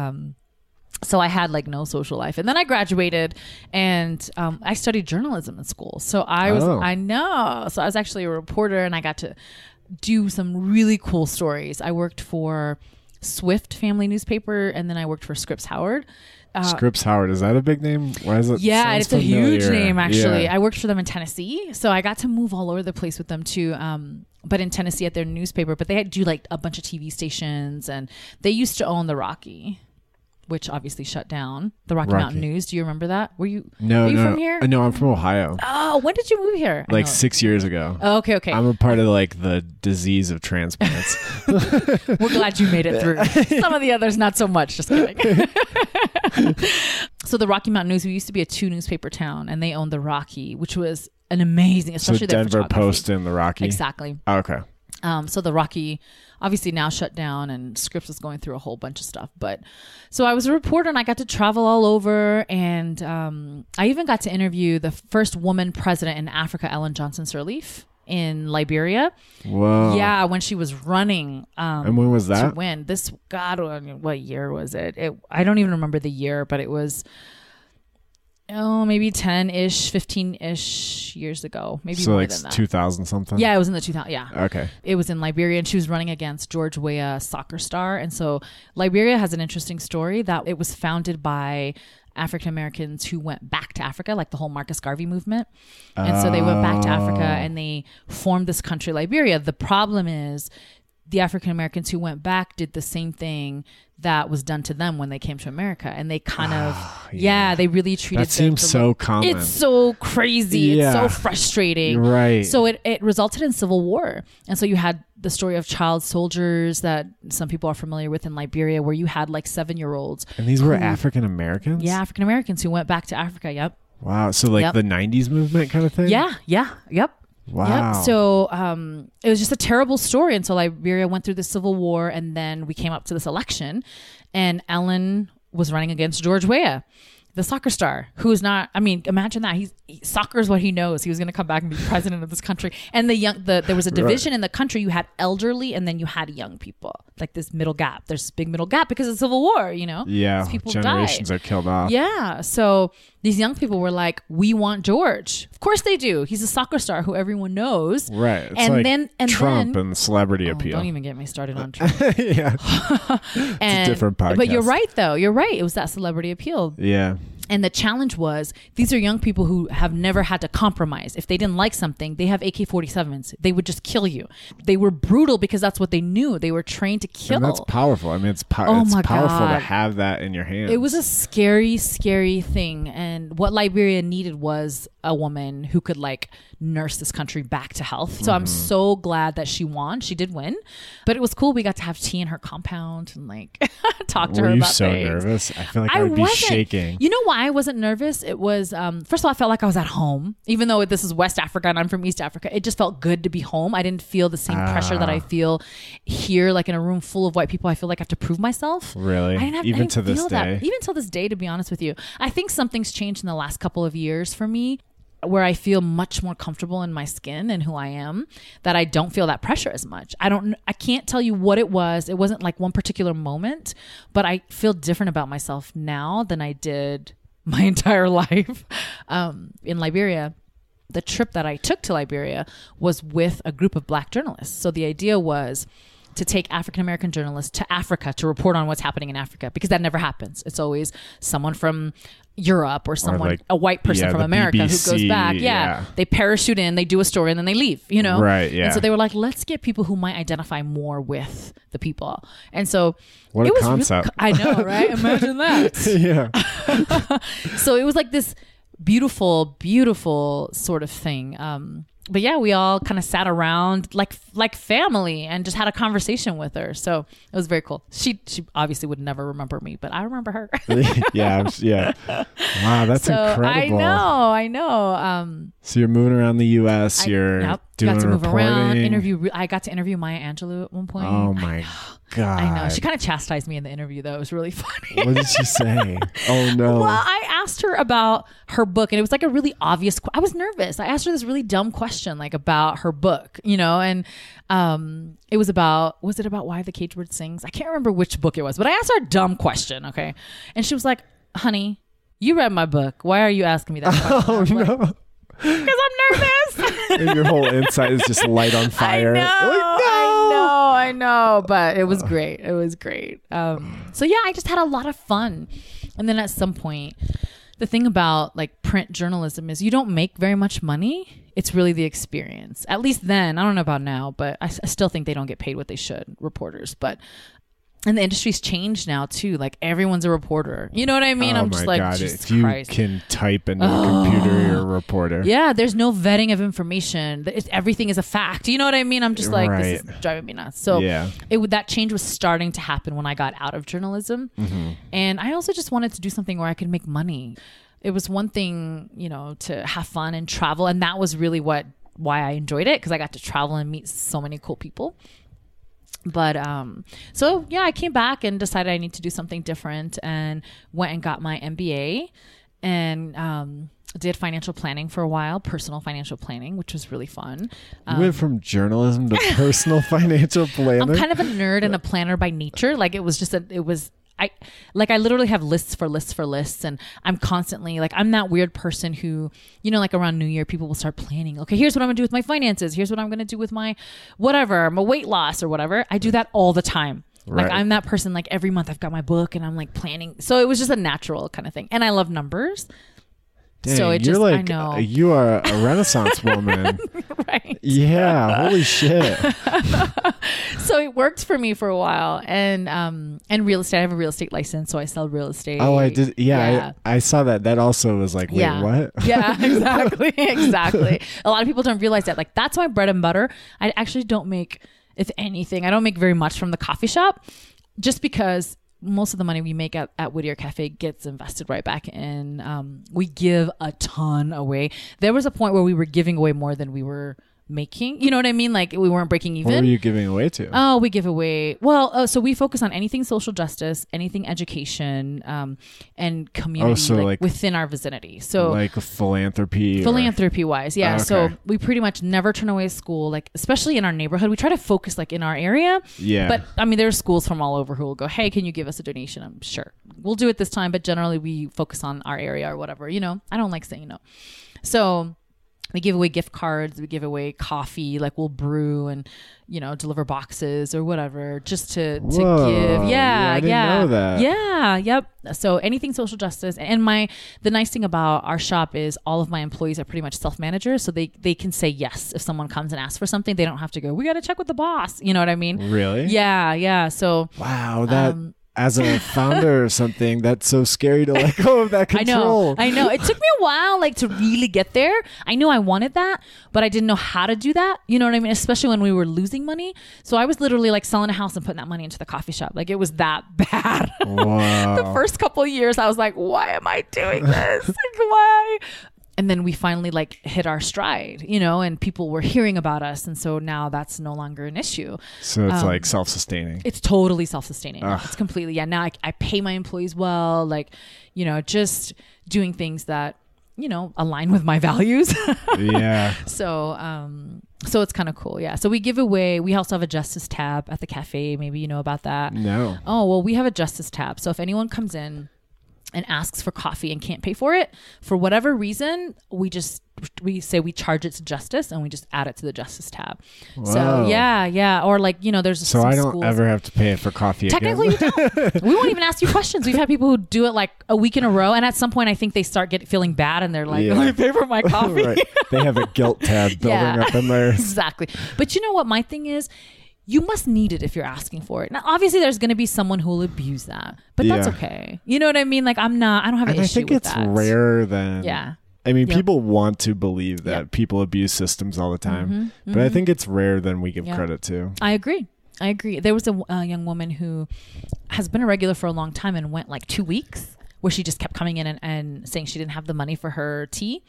So I had like no social life. And then I graduated and I studied journalism in school. So I was actually a reporter and I got to do some really cool stories. I worked for Swift Family Newspaper and then I worked for Scripps Howard. Scripps Howard, is that a big name? Why is it? Yeah, it's familiar? A huge name actually. Yeah. I worked for them in Tennessee, so I got to move all over the place with them too. But in Tennessee at their newspaper, but they had to do like a bunch of TV stations, and they used to own the Rocky, which obviously shut down, the Rocky Mountain News. Do you remember that? Were you from here? No, I'm from Ohio. Oh, when did you move here? Like 6 years ago. Oh, okay. I'm a part of like the disease of transplants. We're glad you made it through. Some of the others, not so much. Just kidding. So the Rocky Mountain News, we used to be a two newspaper town, and they owned the Rocky, which was an amazing, especially their Denver Post and the Rocky. Exactly. Oh, okay. So the Rocky obviously now shut down, and Scripps is going through a whole bunch of stuff. But so I was a reporter and I got to travel all over, and I even got to interview the first woman president in Africa, Ellen Johnson Sirleaf, in Liberia. Whoa. Yeah, when she was running. And when was that? To win. What year was it? I don't even remember the year, but it was... Oh, maybe 10-ish, 15-ish years ago. Maybe so more like than that. 2000 something? Yeah, it was in the 2000s. Yeah. Okay. It was in Liberia, and she was running against George Weah, soccer star. And so Liberia has an interesting story that it was founded by African-Americans who went back to Africa, like the whole Marcus Garvey movement. And so they went back to Africa and they formed this country, Liberia. The problem is the African-Americans who went back did the same thing that was done to them when they came to America, and they kind of they really treated that seems so common. It's so crazy. Yeah. It's so frustrating. Right. So it resulted in civil war. And so you had the story of child soldiers that some people are familiar with in Liberia, where you had like 7-year-olds. And these were African-Americans? Yeah, African-Americans who went back to Africa. Yep. Wow. So like the 90s movement kind of thing? Yeah. Yep. Wow. Yep. So it was just a terrible story. And so Liberia went through the civil war, and then we came up to this election, and Ellen was running against George Weah, the soccer star, who is not, I mean, imagine that. Soccer is what he knows. He was going to come back and be president of this country. And there was a division in the country. You had elderly and then you had young people. Like this middle gap. There's this big middle gap because of the Civil War, you know? Yeah. People generations died. Are killed off. Yeah. So these young people were like, we want George. Of course they do. He's a soccer star who everyone knows. Right. It's and like then and Trump then, and celebrity appeal. Don't even get me started on Trump. Yeah. It's a different podcast. But you're right, though. You're right. It was that celebrity appeal. Yeah. And the challenge was, these are young people who have never had to compromise. If they didn't like something, they have AK-47s. They would just kill you. They were brutal because that's what they knew. They were trained to kill. And that's powerful. I mean, it's powerful to have that in your hands. It was a scary, scary thing. And what Liberia needed was a woman who could like nurse this country back to health. So I'm so glad that she won. She did win. But it was cool. We got to have tea in her compound and like talk to her about things. Were you so nervous? I feel like I would be shaking. You know why? I wasn't nervous. It was, first of all, I felt like I was at home, even though this is West Africa and I'm from East Africa. It just felt good to be home. I didn't feel the same pressure that I feel here, like in a room full of white people. I feel like I have to prove myself. Really? Even till this day, to be honest with you. I think something's changed in the last couple of years for me, where I feel much more comfortable in my skin and who I am, that I don't feel that pressure as much. I can't tell you what it was. It wasn't like one particular moment, but I feel different about myself now than I did my entire life in Liberia. The trip that I took to Liberia was with a group of Black journalists. So the idea was to take African-American journalists to Africa to report on what's happening in Africa, because that never happens. It's always someone from Europe or a white person from America BBC, who goes back. Yeah. They parachute in, they do a story, and then they leave, you know? Right, yeah. And so they were like, let's get people who might identify more with the people. And so what it a was concept. Really, I know, right? Imagine that. Yeah. So it was like this beautiful, beautiful sort of thing. But yeah, we all kind of sat around like family and just had a conversation with her. So it was very cool. She obviously would never remember me, but I remember her. Yeah. Wow, that's incredible. I know. So you're moving around the U.S. Doing got to reporting. Move around. I got to interview Maya Angelou at one point. Oh my God. I know. She kind of chastised me in the interview, though. It was really funny. What did she say? Oh no. Well, I asked her about her book, and it was like a really obvious I was nervous. I asked her this really dumb question, like about her book, you know, and it was about, was it about Why the Cage Bird Sings? I can't remember which book it was, but I asked her a dumb question, okay? And she was like, honey, you read my book. Why are you asking me that question? Oh no. Because I'm nervous. And your whole inside is just light on fire. I know. But it was great. So yeah, I just had a lot of fun. And then at some point, the thing about like print journalism is you don't make very much money. It's really the experience. At least then. I don't know about now, but I still think they don't get paid what they should, reporters. And the industry's changed now too. Like everyone's a reporter. You know what I mean? Oh I'm just like, God. Jesus Christ. You can type into a computer, you're a reporter. Yeah, there's no vetting of information. Everything is a fact. You know what I mean? I'm just like, This is driving me nuts. So that change was starting to happen when I got out of journalism. Mm-hmm. And I also just wanted to do something where I could make money. It was one thing, you know, to have fun and travel. And that was really why I enjoyed it, because I got to travel and meet so many cool people. But so yeah, I came back and decided I need to do something different, and went and got my MBA, and did financial planning for a while, personal financial planning, which was really fun. You went from journalism to personal financial planning. I'm kind of a nerd and a planner by nature. Like I literally have lists, and I'm constantly like, I'm that weird person who, you know, like around New Year, people will start planning. Okay, here's what I'm gonna do with my finances. Here's what I'm gonna do with my whatever, my weight loss or whatever. I do that all the time. Right. Like I'm that person, like every month I've got my book and I'm like planning. So it was just a natural kind of thing. And I love numbers. Dang, so it you're just, like, I know. You are a Renaissance woman. Right. Yeah. Holy shit. So it worked for me for a while. And real estate. I have a real estate license, so I sell real estate. Oh, I did. Yeah. I saw that. That also was like, wait, what? Yeah, exactly. Exactly. A lot of people don't realize that. Like, that's my bread and butter. I actually don't make, if anything, I don't make very much from the coffee shop, just because most of the money we make at Whittier Cafe gets invested right back in. We give a ton away. There was a point where we were giving away more than we were making, you know what I mean? Like, we weren't breaking even. What were you giving away to? Oh, we give away. Well, so we focus on anything social justice, anything education, and community, like within our vicinity. So like philanthropy wise. Yeah. Oh, okay. So we pretty much never turn away school, like especially in our neighborhood. We try to focus like in our area. Yeah. But I mean, there's schools from all over who will go, hey, can you give us a donation? I'm sure we'll do it this time. But generally we focus on our area or whatever, you know, I don't like saying no. So we give away gift cards, we give away coffee, like we'll brew and, you know, deliver boxes or whatever just to give. Yeah. I didn't know that. Yeah. Yep. So anything social justice. And the nice thing about our shop is all of my employees are pretty much self-managers. So they can say yes. If someone comes and asks for something, they don't have to go, we got to check with the boss. You know what I mean? Really? Yeah. Yeah. So. Wow. That. As a founder or something, that's so scary to let go of that control. I know. It took me a while, like, to really get there. I knew I wanted that, but I didn't know how to do that. You know what I mean? Especially when we were losing money. So I was literally like selling a house and putting that money into the coffee shop. Like, it was that bad. Wow. The first couple of years, I was like, why am I doing this? Like, why? And then we finally like hit our stride, you know, and people were hearing about us. And so now that's no longer an issue. So it's like self-sustaining. It's totally self-sustaining. Ugh. It's completely. Yeah. Now I pay my employees well, like, you know, just doing things that, you know, align with my values. Yeah. So it's kind of cool. Yeah. So we give away, we also have a justice tab at the cafe. Maybe you know about that. No. Oh, well, we have a justice tab. So if anyone comes in and asks for coffee and can't pay for it for whatever reason, we say we charge it to justice and we just add it to the justice tab. Whoa. So yeah. Or like, you know, there's so I don't ever have to pay for coffee. Technically, again. You don't. We won't even ask you questions. We've had people who do it like a week in a row, and at some point, I think they start feeling bad, and they're like, "Let me pay for my coffee." Right. They have a guilt tab building up in there. Exactly. But you know what? My thing is, you must need it if you're asking for it. Now, obviously, there's going to be someone who will abuse that, but that's okay. You know what I mean? Like, I don't have an issue with that. I think it's rarer than... Yeah. I mean, people want to believe that people abuse systems all the time, mm-hmm. but I think it's rarer than we give credit to. I agree. There was a young woman who has been a regular for a long time and went like 2 weeks where she just kept coming in and saying she didn't have the money for her tea.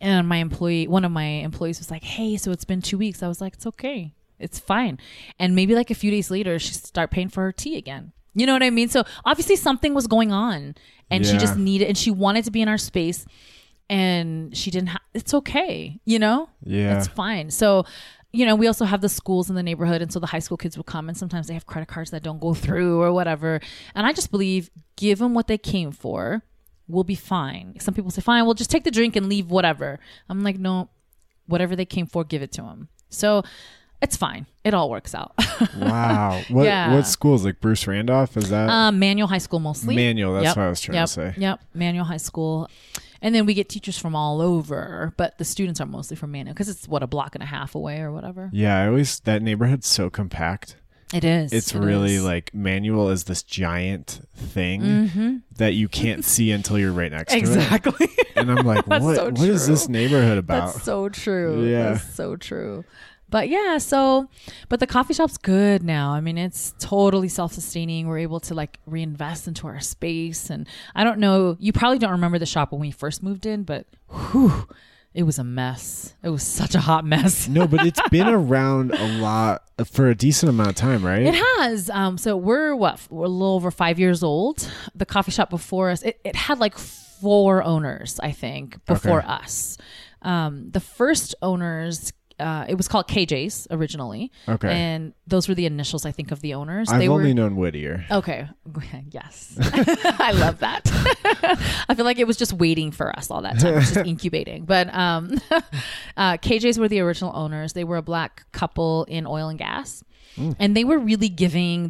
And one of my employees was like, hey, so it's been 2 weeks. I was like, it's okay. It's fine. And maybe like a few days later, she started paying for her tea again. You know what I mean? So obviously something was going on and she just needed, and she wanted to be in our space and she didn't have, it's okay. You know? Yeah. It's fine. So, you know, we also have the schools in the neighborhood. And so the high school kids will come and sometimes they have credit cards that don't go through or whatever. And I just believe give them what they came for. We'll be fine. Some people say, fine, we'll just take the drink and leave whatever. I'm like, no, whatever they came for, give it to them. So it's fine. It all works out. Wow. What schools? Like Bruce Randolph? Is that? Manual High School mostly. Manual. That's what I was trying to say. Yep. Manual High School. And then we get teachers from all over, but the students are mostly from Manual because it's a block and a half away or whatever. Yeah. That neighborhood's so compact. It is. It's really like Manual is this giant thing that you can't see until you're right next to it. Exactly. And I'm like, what is this neighborhood about? That's so true. Yeah. That's so true. But yeah, but the coffee shop's good now. I mean, it's totally self-sustaining. We're able to like reinvest into our space. And I don't know, you probably don't remember the shop when we first moved in, but whew, it was a mess. It was such a hot mess. No, but it's been around a lot for a decent amount of time, right? It has. So we're a little over 5 years old. The coffee shop before us, it had like 4 owners, I think, before us. The first owners... it was called KJ's originally. Okay. And those were the initials, I think, of the owners. I've only known Whittier. Okay. Yes. I love that. I feel like it was just waiting for us all that time. It was just incubating. But KJ's were the original owners. They were a black couple in oil and gas. And they were really giving.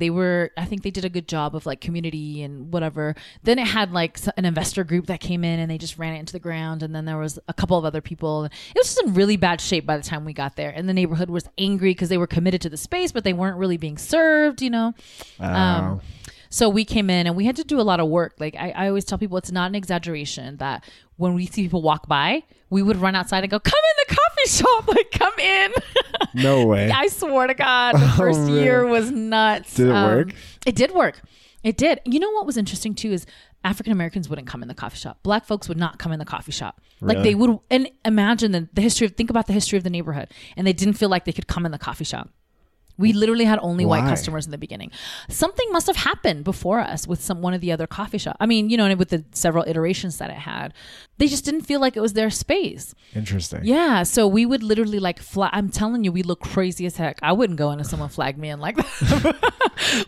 I think they did a good job of like community and whatever. Then it had like an investor group that came in and they just ran it into the ground. And then there was a couple of other people. It was just in really bad shape by the time we got there. And the neighborhood was angry because they were committed to the space, but they weren't really being served, you know? So we came in and we had to do a lot of work. Like I always tell people, it's not an exaggeration that when we see people walk by, we would run outside and go, come in the coffee shop, like come in. No way. I swear to God, the first year was nuts. Did it work? It did work. You know what was interesting too is African Americans wouldn't come in the coffee shop. Black folks would not come in the coffee shop. Really? Like they would, and imagine the history of the neighborhood, and they didn't feel like they could come in the coffee shop. We literally had only white customers in the beginning. Something must have happened before us with one of the other coffee shops. I mean, you know, and with the several iterations that it had, they just didn't feel like it was their space. Interesting. Yeah. So we would literally I'm telling you, we look crazy as heck. I wouldn't go in if someone flagged me in like that.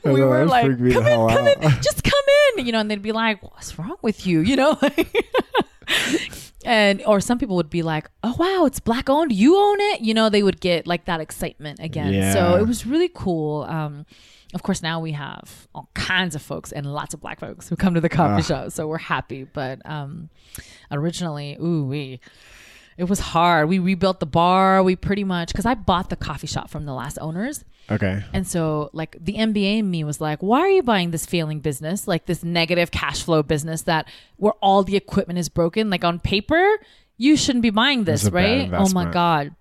We were like, come in, just come in, you know, and they'd be like, what's wrong with you? You know, or some people would be like, oh wow, it's black owned, you own it, you know, they would get like that excitement again. Yeah. So it was really cool. Of course now we have all kinds of folks and lots of black folks who come to the coffee shop, so we're happy, but originally it was hard. We rebuilt the bar, we pretty much, because I bought the coffee shop from the last owners. Okay. And so like the MBA in me was like, why are you buying this failing business, like this negative cash flow business that where all the equipment is broken? Like on paper, you shouldn't be buying this, right? Oh my God.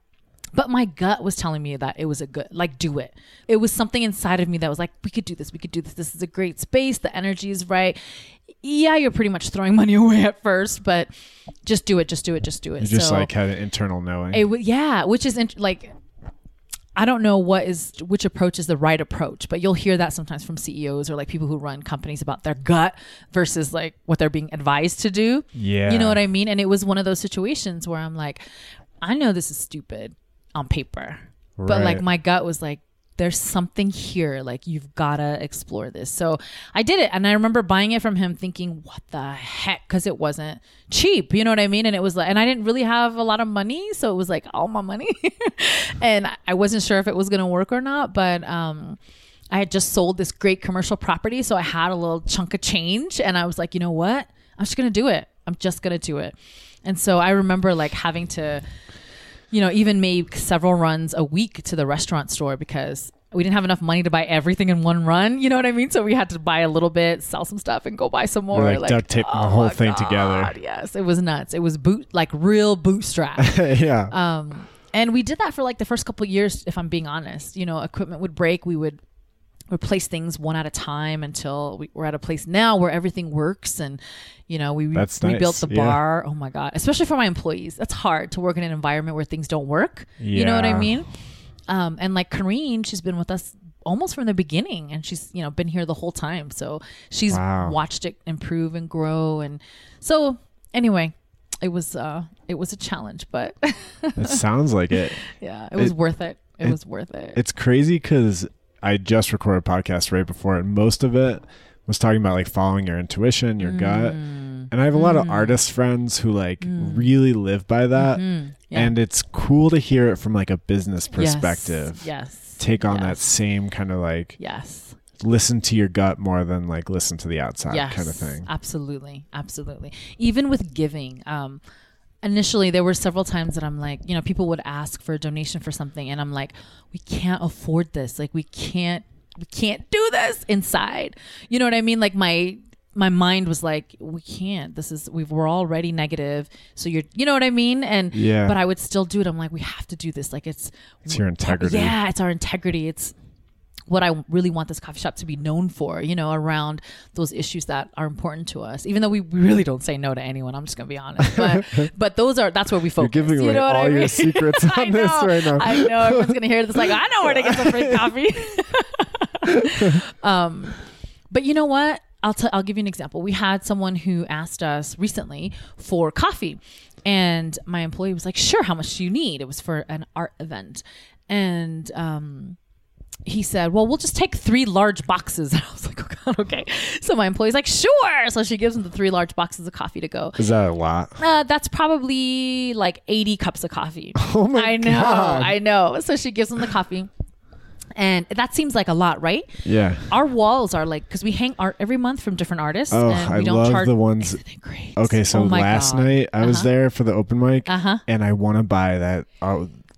But my gut was telling me that it was a good, like, do it. It was something inside of me that was like, we could do this. We could do this. This is a great space. The energy is right. Yeah, you're pretty much throwing money away at first, but just do it. Just do it. Just do it. You just had an internal knowing. Yeah, which is I don't know which approach is the right approach, but you'll hear that sometimes from CEOs or like people who run companies about their gut versus like what they're being advised to do. Yeah. You know what I mean? And it was one of those situations where I'm like, I know this is stupid on paper, right, but like my gut was like, there's something here, like you've got to explore this. So I did it. And I remember buying it from him thinking, what the heck? Because it wasn't cheap. You know what I mean? And it was like, and I didn't really have a lot of money. So it was like all my money. And I wasn't sure if it was going to work or not. But I had just sold this great commercial property. So I had a little chunk of change. And I was like, you know what? I'm just going to do it. I'm just going to do it. And so I remember like having to, you know, even made several runs a week to the restaurant store because we didn't have enough money to buy everything in one run. You know what I mean? So we had to buy a little bit, sell some stuff, and go buy some more. We're like duct tape the whole thing together. Yes, it was nuts. It was real bootstrap. Yeah. And we did that for like the first couple of years. If I'm being honest, you know, equipment would break. We would replace things one at a time until we're at a place now where everything works. And, you know, we rebuilt the bar. Yeah. Oh my God. Especially for my employees. That's hard to work in an environment where things don't work. Yeah. You know what I mean? And like Kareem, she's been with us almost from the beginning, and she's, you know, been here the whole time. So she's watched it improve and grow. And so anyway, it was a challenge, but it sounds like it. Yeah. It was worth it. It was worth it. It's crazy. 'Cause I just recorded a podcast right before, and most of it was talking about like following your intuition, your gut. And I have a lot of artist friends who like really live by that. Mm-hmm. Yeah. And it's cool to hear it from like a business perspective. Yes. Take on that same kind of like, listen to your gut more than like listen to the outside kind of thing. Absolutely. Absolutely. Even with giving, initially, there were several times that I'm like, you know, people would ask for a donation for something, and I'm like, we can't afford this. Like, we can't do this inside. You know what I mean? Like my mind was like, we can't. This is we're already negative. So you know what I mean? And but I would still do it. I'm like, we have to do this. Like it's your integrity. Yeah, it's our integrity. It's what I really want this coffee shop to be known for, you know, around those issues that are important to us, even though we really don't say no to anyone. I'm just going to be honest, but that's where we focus. You're giving away all your secrets on this right now. I know everyone's going to hear this. Like, I know where to get some free coffee. But you know what? I'll give you an example. We had someone who asked us recently for coffee, and my employee was like, sure. How much do you need? It was for an art event. And, he said, well, we'll just take 3 large boxes. And I was like, oh God, okay. So my employee's like, sure. So she gives him the 3 large boxes of coffee to go. Is that a lot? That's probably like 80 cups of coffee. Oh my God. I know. So she gives him the coffee. And that seems like a lot, right? Yeah. Our walls are like, because we hang art every month from different artists. Oh, and we don't charge. The ones. Isn't it great? Okay, so last night I was there for the open mic, and I want to buy that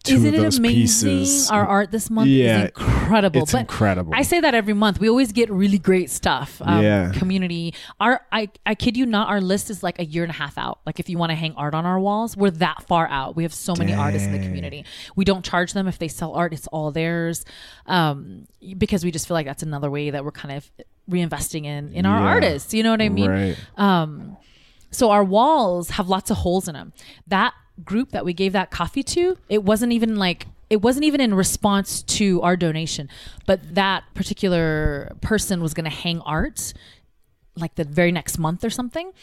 Isn't it amazing? Our art this month is incredible. It's incredible. I say that every month. We always get really great stuff. Community. I kid you not, our list is like a year and a half out. Like if you want to hang art on our walls, we're that far out. We have so many artists in the community. We don't charge them if they sell art. It's all theirs. Because we just feel like that's another way that we're kind of reinvesting in our artists. You know what I mean? Right. So our walls have lots of holes in them. That group that we gave that coffee to, it wasn't even in response to our donation, but that particular person was going to hang art like the very next month or something,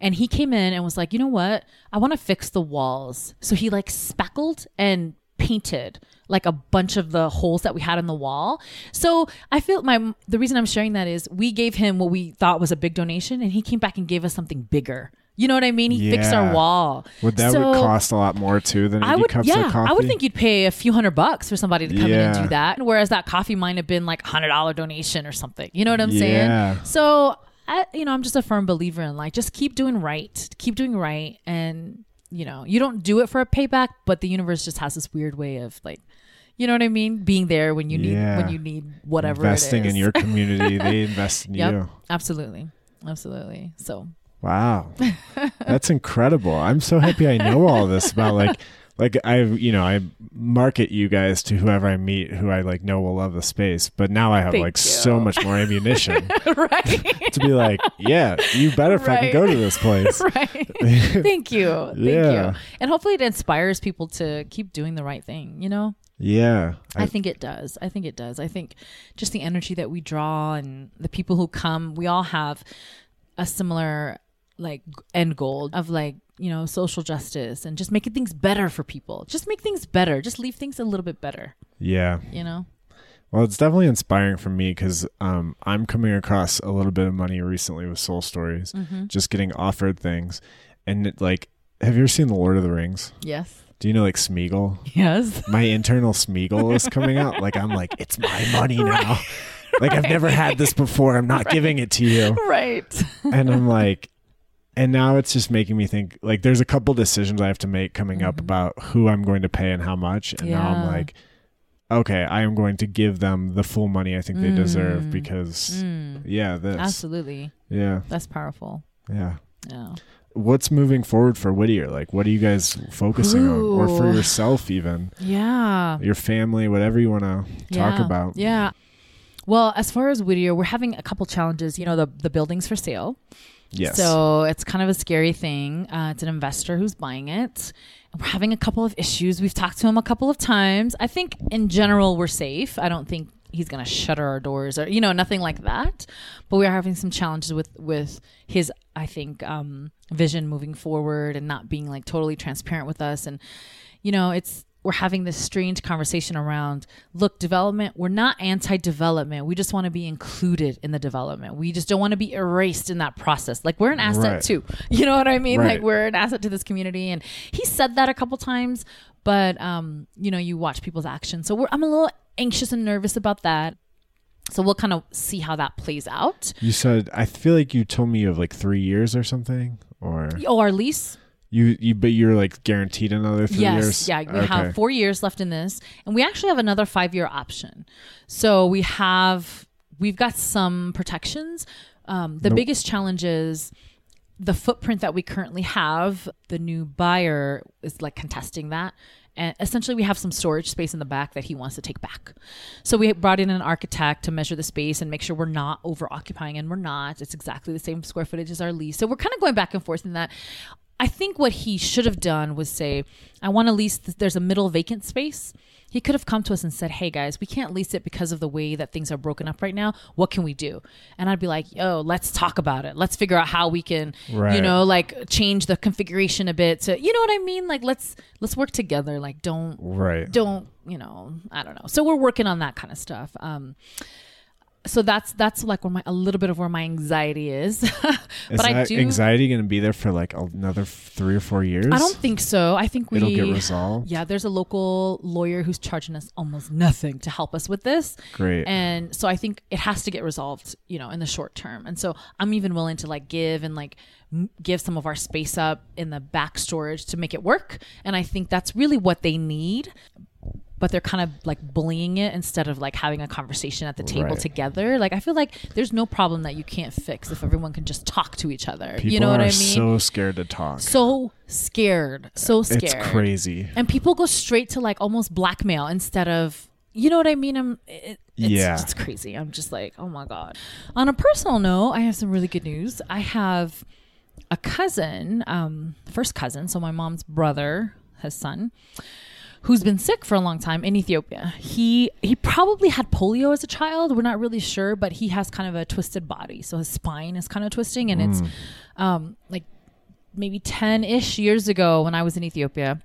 and he came in and was like, you know what, I want to fix the walls. So he like speckled and painted like a bunch of the holes that we had in the wall. So I feel the reason I'm sharing that is we gave him what we thought was a big donation, and he came back and gave us something bigger. You know what I mean? He fixed our wall. Would cost a lot more too than a cup of coffee? I would think you'd pay a few $100 for somebody to come in and do that. Whereas that coffee might have been like $100 donation or something. You know what I'm saying? So I'm just a firm believer in like, just keep doing right. Keep doing right. And you know, you don't do it for a payback, but the universe just has this weird way of like, you know what I mean? Being there when you need, whatever investing it is. Investing in your community. They invest in you. Absolutely. Absolutely. So. Wow. That's incredible. I'm so happy I know all this about like I market you guys to whoever I meet who I like know will love the space, but now I have so much more ammunition to be like, yeah, you better fucking go to this place. Thank you. Thank you. And hopefully it inspires people to keep doing the right thing, you know? Yeah. I think it does. I think it does. I think just the energy that we draw and the people who come, we all have a similar like end goal of like, you know, social justice and just making things better for people. Just make things better. Just leave things a little bit better. Yeah. You know? Well, it's definitely inspiring for me because I'm coming across a little bit of money recently with Soul Stories, just getting offered things. And have you ever seen The Lord of the Rings? Yes. Do you know like Smeagol? Yes. My internal Smeagol is coming out. Like I'm like, it's my money now. Like I've never had this before. I'm not giving it to you. Right. And I'm like, and now it's just making me think like there's a couple decisions I have to make coming up about who I'm going to pay and how much. And now I'm like, okay, I am going to give them the full money I think they deserve because this. Absolutely. Yeah. That's powerful. Yeah. Yeah. What's moving forward for Whittier? Like, what are you guys focusing on? Or for yourself even? Yeah. Your family, whatever you want to talk about. Yeah. Well, as far as Whittier, we're having a couple challenges. You know, the building's for sale. Yes. So it's kind of a scary thing. It's an investor who's buying it. We're having a couple of issues. We've talked to him a couple of times. I think in general, we're safe. I don't think he's going to shutter our doors or, you know, nothing like that. But we are having some challenges with his, I think, vision moving forward and not being like totally transparent with us. And, you know, we're having this strange conversation around, look, development, we're not anti-development. We just want to be included in the development. We just don't want to be erased in that process. Like we're an asset too. You know what I mean? Like we're an asset to this community. And he said that a couple times, but you know, you watch people's actions. So I'm a little anxious and nervous about that. So we'll kind of see how that plays out. You said, I feel like you told me you have like 3 years or something or. Oh, our lease. But you're like guaranteed another 3 years? Yes, yeah. We have 4 years left in this. And we actually have another 5-year option. So we've got some protections. The biggest challenge is the footprint that we currently have. The new buyer is like contesting that. And essentially we have some storage space in the back that he wants to take back. So we brought in an architect to measure the space and make sure we're not over occupying, and we're not. It's exactly the same square footage as our lease. So we're kind of going back and forth in that. I think what he should have done was say, I want to lease there's a middle vacant space. He could have come to us and said, hey guys, we can't lease it because of the way that things are broken up right now. What can we do? And I'd be like, yo, let's talk about it. Let's figure out how we can, you know, like change the configuration a bit. So, you know what I mean? Like, let's work together. Like don't, you know, I don't know. So we're working on that kind of stuff. So that's like where a little bit of where my anxiety is. But I do. Is anxiety going to be there for like another 3 or 4 years? I don't think so. I think it'll get resolved. Yeah, there's a local lawyer who's charging us almost nothing to help us with this. Great. And so I think it has to get resolved, you know, in the short term. And so I'm even willing to like give some of our space up in the back storage to make it work. And I think that's really what they need. But they're kind of like bullying it instead of like having a conversation at the table together. Like, I feel like there's no problem that you can't fix if everyone can just talk to each other. People, you know what I mean? So scared to talk. So scared. It's crazy. And people go straight to like almost blackmail instead of, you know what I mean? It's crazy. I'm just like, oh my God. On a personal note, I have some really good news. I have a cousin, first cousin. So my mom's brother, his son, who's been sick for a long time in Ethiopia. He probably had polio as a child. We're not really sure, but he has kind of a twisted body. So his spine is kind of twisting. And it's like maybe 10-ish years ago when I was in Ethiopia,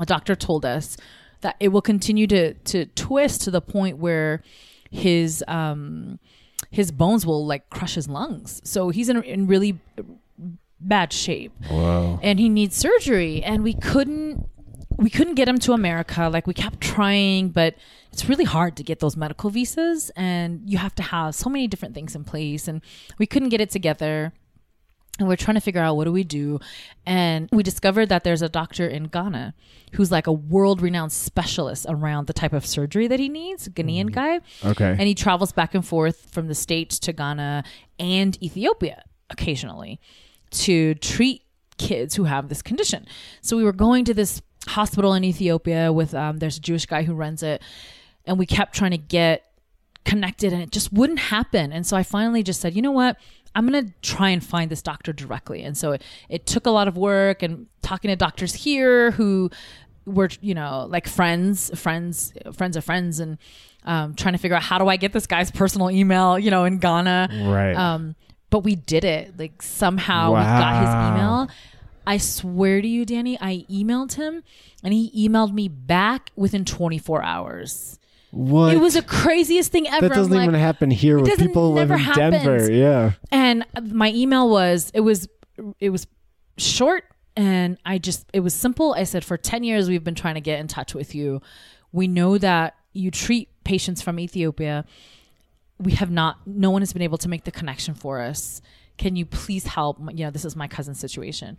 a doctor told us that it will continue to twist to the point where his bones will like crush his lungs. So he's in really bad shape. Wow. And he needs surgery. And we couldn't get him to America. Like, we kept trying, but it's really hard to get those medical visas, and you have to have so many different things in place, and we couldn't get it together. And we're trying to figure out, what do we do? And we discovered that there's a doctor in Ghana who's like a world-renowned specialist around the type of surgery that he needs, a Ghanaian guy. Okay. And he travels back and forth from the States to Ghana and Ethiopia occasionally to treat kids who have this condition. So we were going to this hospital in Ethiopia with there's a Jewish guy who runs it, and we kept trying to get connected, and it just wouldn't happen. And so I finally just said, you know what, I'm gonna try and find this doctor directly. And so it took a lot of work and talking to doctors here who were, you know, like friends of friends, and trying to figure out, how do I get this guy's personal email, you know, in Ghana, right? But we did it, like, somehow. Wow. We got his email. I swear to you, Danny, I emailed him, and he emailed me back within 24 hours. What? It was the craziest thing ever. That doesn't even happen here with people who live in Denver. Yeah. And my email was, it was short, and it was simple. I said, for 10 years, we've been trying to get in touch with you. We know that you treat patients from Ethiopia. No one has been able to make the connection for us. Can you please help? You know, this is my cousin's situation.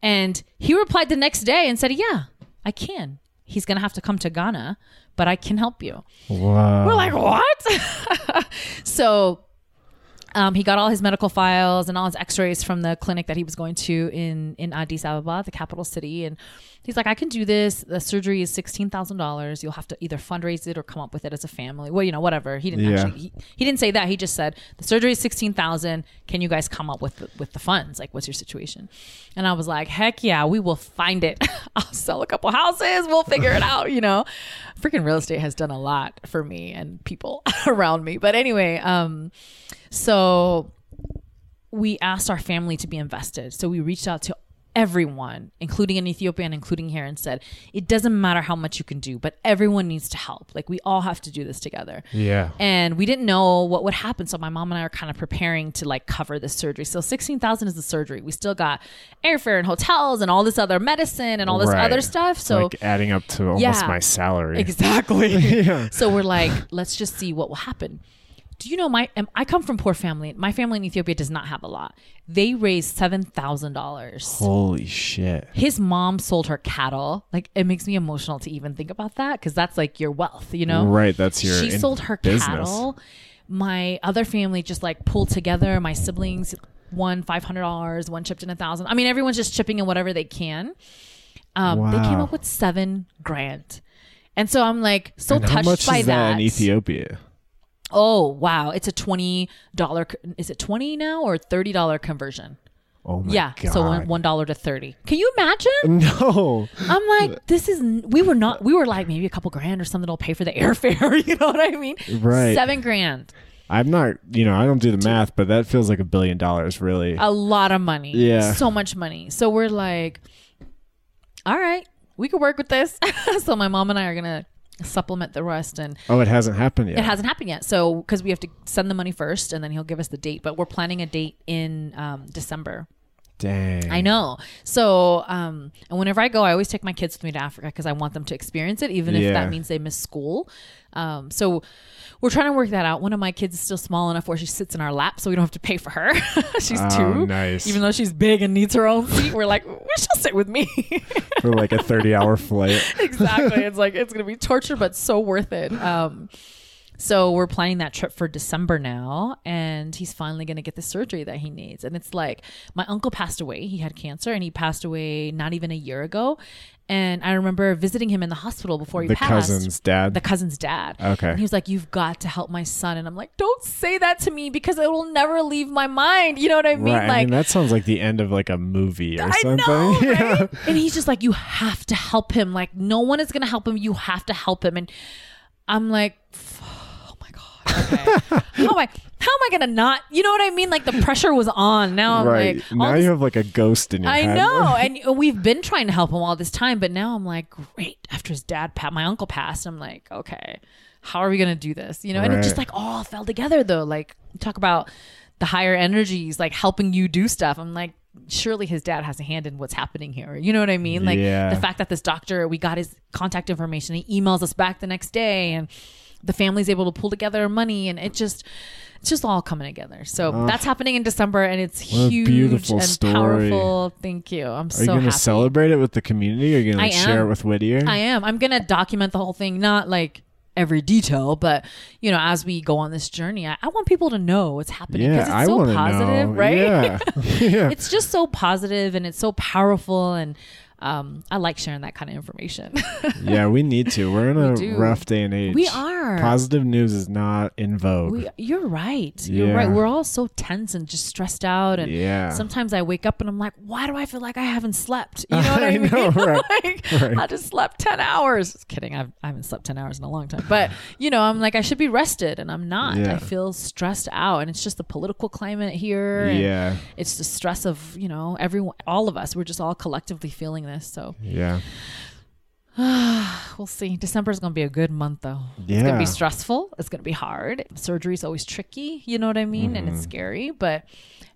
And he replied the next day and said, yeah, I can. He's going to have to come to Ghana, but I can help you. Wow. We're like, what? So he got all his medical files and all his x-rays from the clinic that he was going to in Addis Ababa, the capital city. And he's like, I can do this. The surgery is $16,000. You'll have to either fundraise it or come up with it as a family. Well, you know, whatever. He didn't actually, he didn't say that. He just said, the surgery is $16,000. Can you guys come up with the funds? Like, what's your situation? And I was like, heck yeah, we will find it. I'll sell a couple houses. We'll figure it out. You know, freaking real estate has done a lot for me and people around me. But anyway, so we asked our family to be invested. So we reached out to everyone, including an Ethiopian, including here, and said, it doesn't matter how much you can do, but everyone needs to help. Like, we all have to do this together. Yeah. And we didn't know what would happen. So my mom and I are kind of preparing to like cover this surgery. So $16,000 is the surgery. We still got airfare and hotels and all this other medicine and all this other stuff. So like adding up to almost my salary. Exactly. Yeah. So we're like, let's just see what will happen. Do you know, I come from poor family. My family in Ethiopia does not have a lot. They raised $7,000. Holy shit. His mom sold her cattle. Like, it makes me emotional to even think about that, because that's like your wealth, you know? Right, that's your business. She sold her cattle. My other family just like pulled together. My siblings, one $500, one chipped in $1,000. I mean, everyone's just chipping in whatever they can. Wow. They came up with $7,000. And so I'm like, so touched by that. How much is that in Ethiopia? Oh, wow. It's a $20. Is it 20 now or $30 conversion? Oh, my God. Yeah, so $1 to 30. Can you imagine? No. I'm like, we were like, maybe a couple grand or something will pay for the airfare. You know what I mean? Right. $7,000. I'm not, you know, I don't do the math, but that feels like $1 billion, really. A lot of money. Yeah. So much money. So we're like, all right, we could work with this. So my mom and I are going to supplement the rest. And oh, it hasn't happened yet. It hasn't happened yet. So because we have to send the money first, and then he'll give us the date. But we're planning a date in December. Dang. I know. So, and whenever I go, I always take my kids with me to Africa because I want them to experience it, even if that means they miss school. So we're trying to work that out. One of my kids is still small enough where she sits in our lap, so we don't have to pay for her. She's two. Nice. Even though she's big and needs her own seat, we're like, well, she'll sit with me. For like a 30-hour flight. Exactly. It's like, it's going to be torture, but so worth it. So we're planning that trip for December now, and he's finally going to get the surgery that he needs. And it's like, my uncle passed away. He had cancer, and he passed away not even a year ago. And I remember visiting him in the hospital before he passed. The cousin's dad? The cousin's dad. Okay. And he was like, you've got to help my son. And I'm like, don't say that to me because it will never leave my mind. You know what I mean? Right. Like, I mean, that sounds like the end of like a movie or something. I know, right? And he's just like, you have to help him. Like, no one is going to help him. You have to help him. And I'm like, okay. How am I gonna not, you know what I mean? Like, the pressure was on. Now I'm right. Like, now you have like a ghost in your head. I know. And we've been trying to help him all this time, but now I'm like, great. After his dad, my uncle passed, I'm like, okay, how are we gonna do this? You know, right. And it just like all fell together though. Like, talk about the higher energies, like helping you do stuff. I'm like, surely his dad has a hand in what's happening here. You know what I mean? Like the fact that this doctor, we got his contact information. He emails us back the next day, and the family's able to pull together money, and it's just all coming together. So that's happening in December, and it's huge and powerful. Thank you. I'm so happy. Are you going to celebrate it with the community? Are you going to share it with Whittier? I am. I'm going to document the whole thing, not like every detail, but you know, as we go on this journey, I want people to know what's happening because it's so positive, right? Yeah. Yeah. It's just so positive, and it's so powerful, and I like sharing that kind of information. Yeah, we need to. We're in a rough day and age. We are. Positive news is not in vogue. You're right. You're right. We're all so tense and just stressed out. And sometimes I wake up and I'm like, why do I feel like I haven't slept? You know what I mean? Know, right. I just slept 10 hours. Just kidding. I haven't slept 10 hours in a long time. But, you know, I'm like, I should be rested, and I'm not. I feel stressed out. And it's just the political climate here. And it's the stress of, you know, everyone, all of us. We're just all collectively feeling this, so we'll see. December is gonna be a good month though. It's gonna be stressful, it's gonna be hard. Surgery is always tricky, you know what I mean? And it's scary, but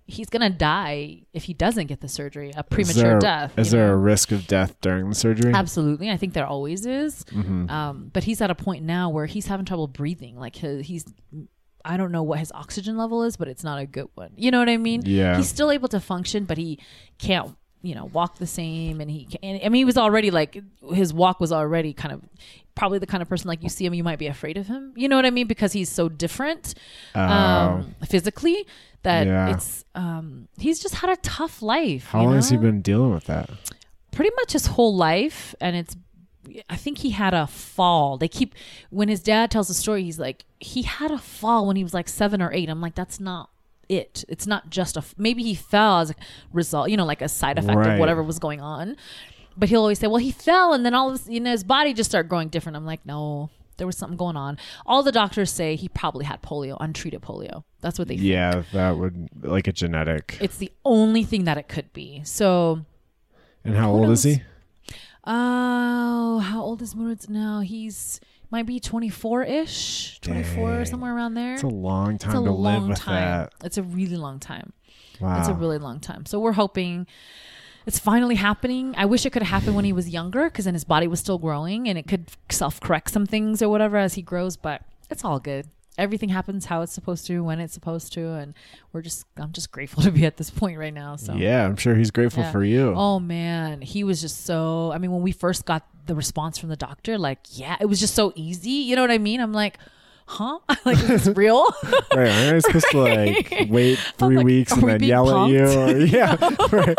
he's gonna die if he doesn't get the surgery, a premature death. Is there a risk of death during the surgery? Absolutely. I think there always is. But he's at a point now where he's having trouble breathing. Like he's I don't know what his oxygen level is, but it's not a good one, you know what I mean? He's still able to function, but he can't, you know, walk the same. And he was already like, his walk was already kind of probably the kind of person, like you see him, you might be afraid of him. You know what I mean? Because he's so different physically that it's, he's just had a tough life. How long has he been dealing with that? Pretty much his whole life. And it's, I think he had a fall. When his dad tells the story, he's like, he had a fall when he was like 7 or 8. I'm like, that's not it. It's not just maybe he fell as a result, you know, like a side effect of whatever was going on. But he'll always say, well, he fell, and then all of this, you know, his body just started growing different. I'm like, no, there was something going on. All the doctors say he probably had polio, untreated polio. That's what they think. Yeah, that would, like a genetic. It's the only thing that it could be. So. And how old is he? Oh, how old is Murad now? He's... might be 24-ish, 24, somewhere around there. It's a long time to live with that. It's a really long time. Wow. It's a really long time. So we're hoping it's finally happening. I wish it could happen when he was younger, because then his body was still growing and it could self-correct some things or whatever as he grows, but it's all good. Everything happens how it's supposed to, when it's supposed to, and I'm just grateful to be at this point right now. So yeah, I'm sure he's grateful for you. Oh man, he was just so. I mean, when we first got the response from the doctor, like it was just so easy. You know what I mean? I'm like, huh? Like, is this real? Right, I was supposed to like wait 3 weeks and then yell pumped? At you. Or, right.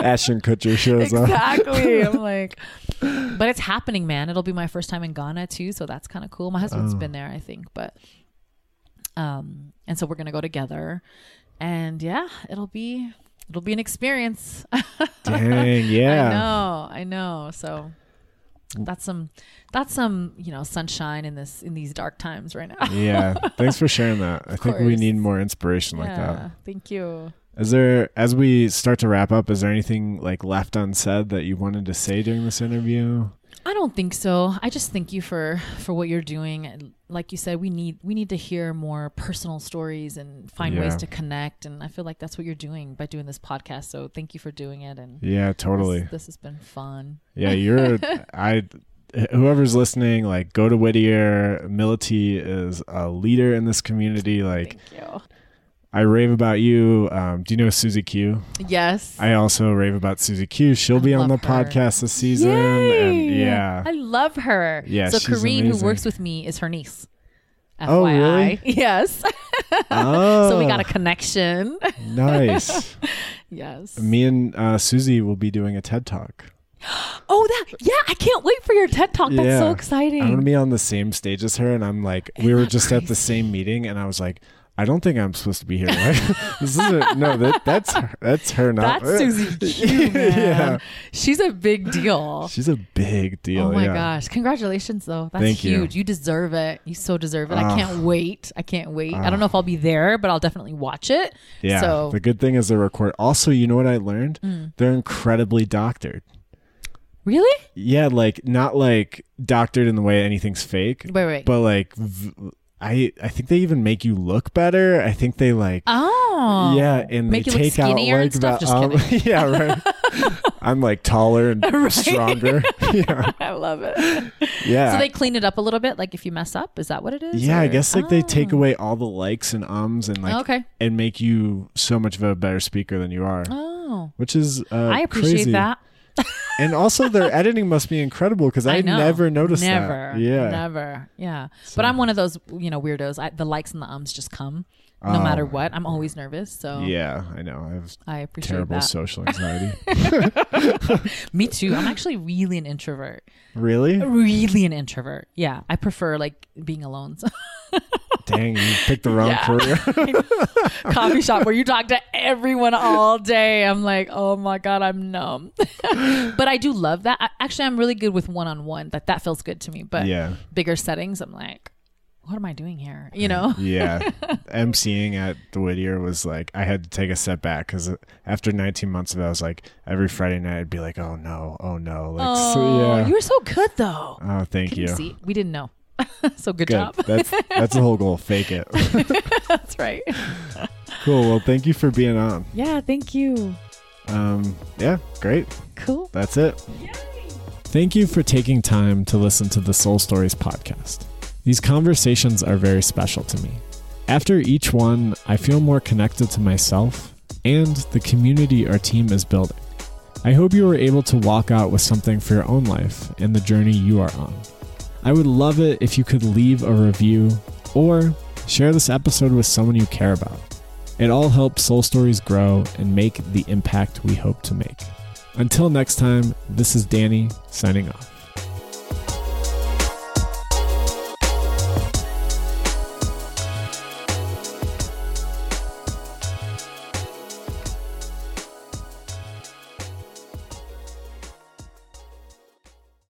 Ashton Kutcher shows up. Exactly. I'm like, but it's happening, man. It'll be my first time in Ghana too, so that's kind of cool. My husband's been there, I think, but. And so we're going to go together, and it'll be an experience. Dang, I know. So that's some, you know, sunshine in these dark times right now. Yeah. Thanks for sharing that. I think we need more inspiration like that. Thank you. Is there, as we start to wrap up, is there anything like left unsaid that you wanted to say during this interview? I don't think so. I just thank you for what you're doing. Like you said, we need to hear more personal stories and find ways to connect. And I feel like that's what you're doing by doing this podcast. So thank you for doing it. And yeah, totally. This has been fun. Yeah, whoever's listening, like, go to Whittier. Millete is a leader in this community. Like, thank you. I rave about you. Do you know Suzi Q? Yes. I also rave about Suzi Q. She'll be on the podcast this season. Yay! And yeah, I love her. Yeah, so Kareem, who works with me, is her niece. FYI. Oh, really? Yes. Oh. So we got a connection. Nice. Yes. Me and Suzi will be doing a TED Talk. Oh, that, yeah, I can't wait for your TED Talk. That's so exciting. I'm going to be on the same stage as her. And I'm like, we were just at the same meeting and I was like, I don't think I'm supposed to be here. Right? That's her. Not that's Suzi Q, man. Yeah. She's a big deal. Oh my gosh. Congratulations though. That's huge. You deserve it. You so deserve it. I can't wait. I don't know if I'll be there, but I'll definitely watch it. Yeah. So the good thing is they record. Also, you know what I learned? They're incredibly doctored. Really? Yeah. Like, not like doctored in the way anything's fake, right. But like, I think they even make you look better. I think they like, and make they take out like that. Yeah, right. I'm like taller and stronger. Yeah. I love it. Yeah. So they clean it up a little bit. Like if you mess up, is that what it is? Yeah, or? I guess like they take away all the likes and ums and like, and make you so much of a better speaker than you are. Oh, which is I appreciate crazy. That. And also their editing must be incredible because I never noticed that. Yeah. Never. Yeah. So. But I'm one of those, weirdos. The likes and the ums just come no matter what. I'm always nervous. So yeah, I know. I appreciate terrible that. Social anxiety. Me too. I'm actually really an introvert. Really an introvert. Yeah. I prefer like being alone. So. Dang, you picked the wrong career. Coffee shop where you talk to everyone all day. I'm like, oh my God, I'm numb. But I do love that. I'm really good with one-on-one. That feels good to me. But bigger settings, I'm like, what am I doing here? You know? Yeah. MCing at the Whittier was like, I had to take a step back because after 19 months of it, I was like, every Friday night I'd be like, oh no. Like, you were so good though. Oh, thank you. See, we didn't know. So good job. That's the whole goal. Fake it. That's right. Cool. Well, thank you for being on. Yeah, thank you. Yeah, great. Cool. That's it. Yay. Thank you for taking time to listen to the Soul Stories podcast. These conversations are very special to me. After each one, I feel more connected to myself and the community our team is building. I hope you were able to walk out with something for your own life and the journey you are on. I would love it if you could leave a review or share this episode with someone you care about. It all helps Soul Stories grow and make the impact we hope to make. Until next time, this is Danny signing off.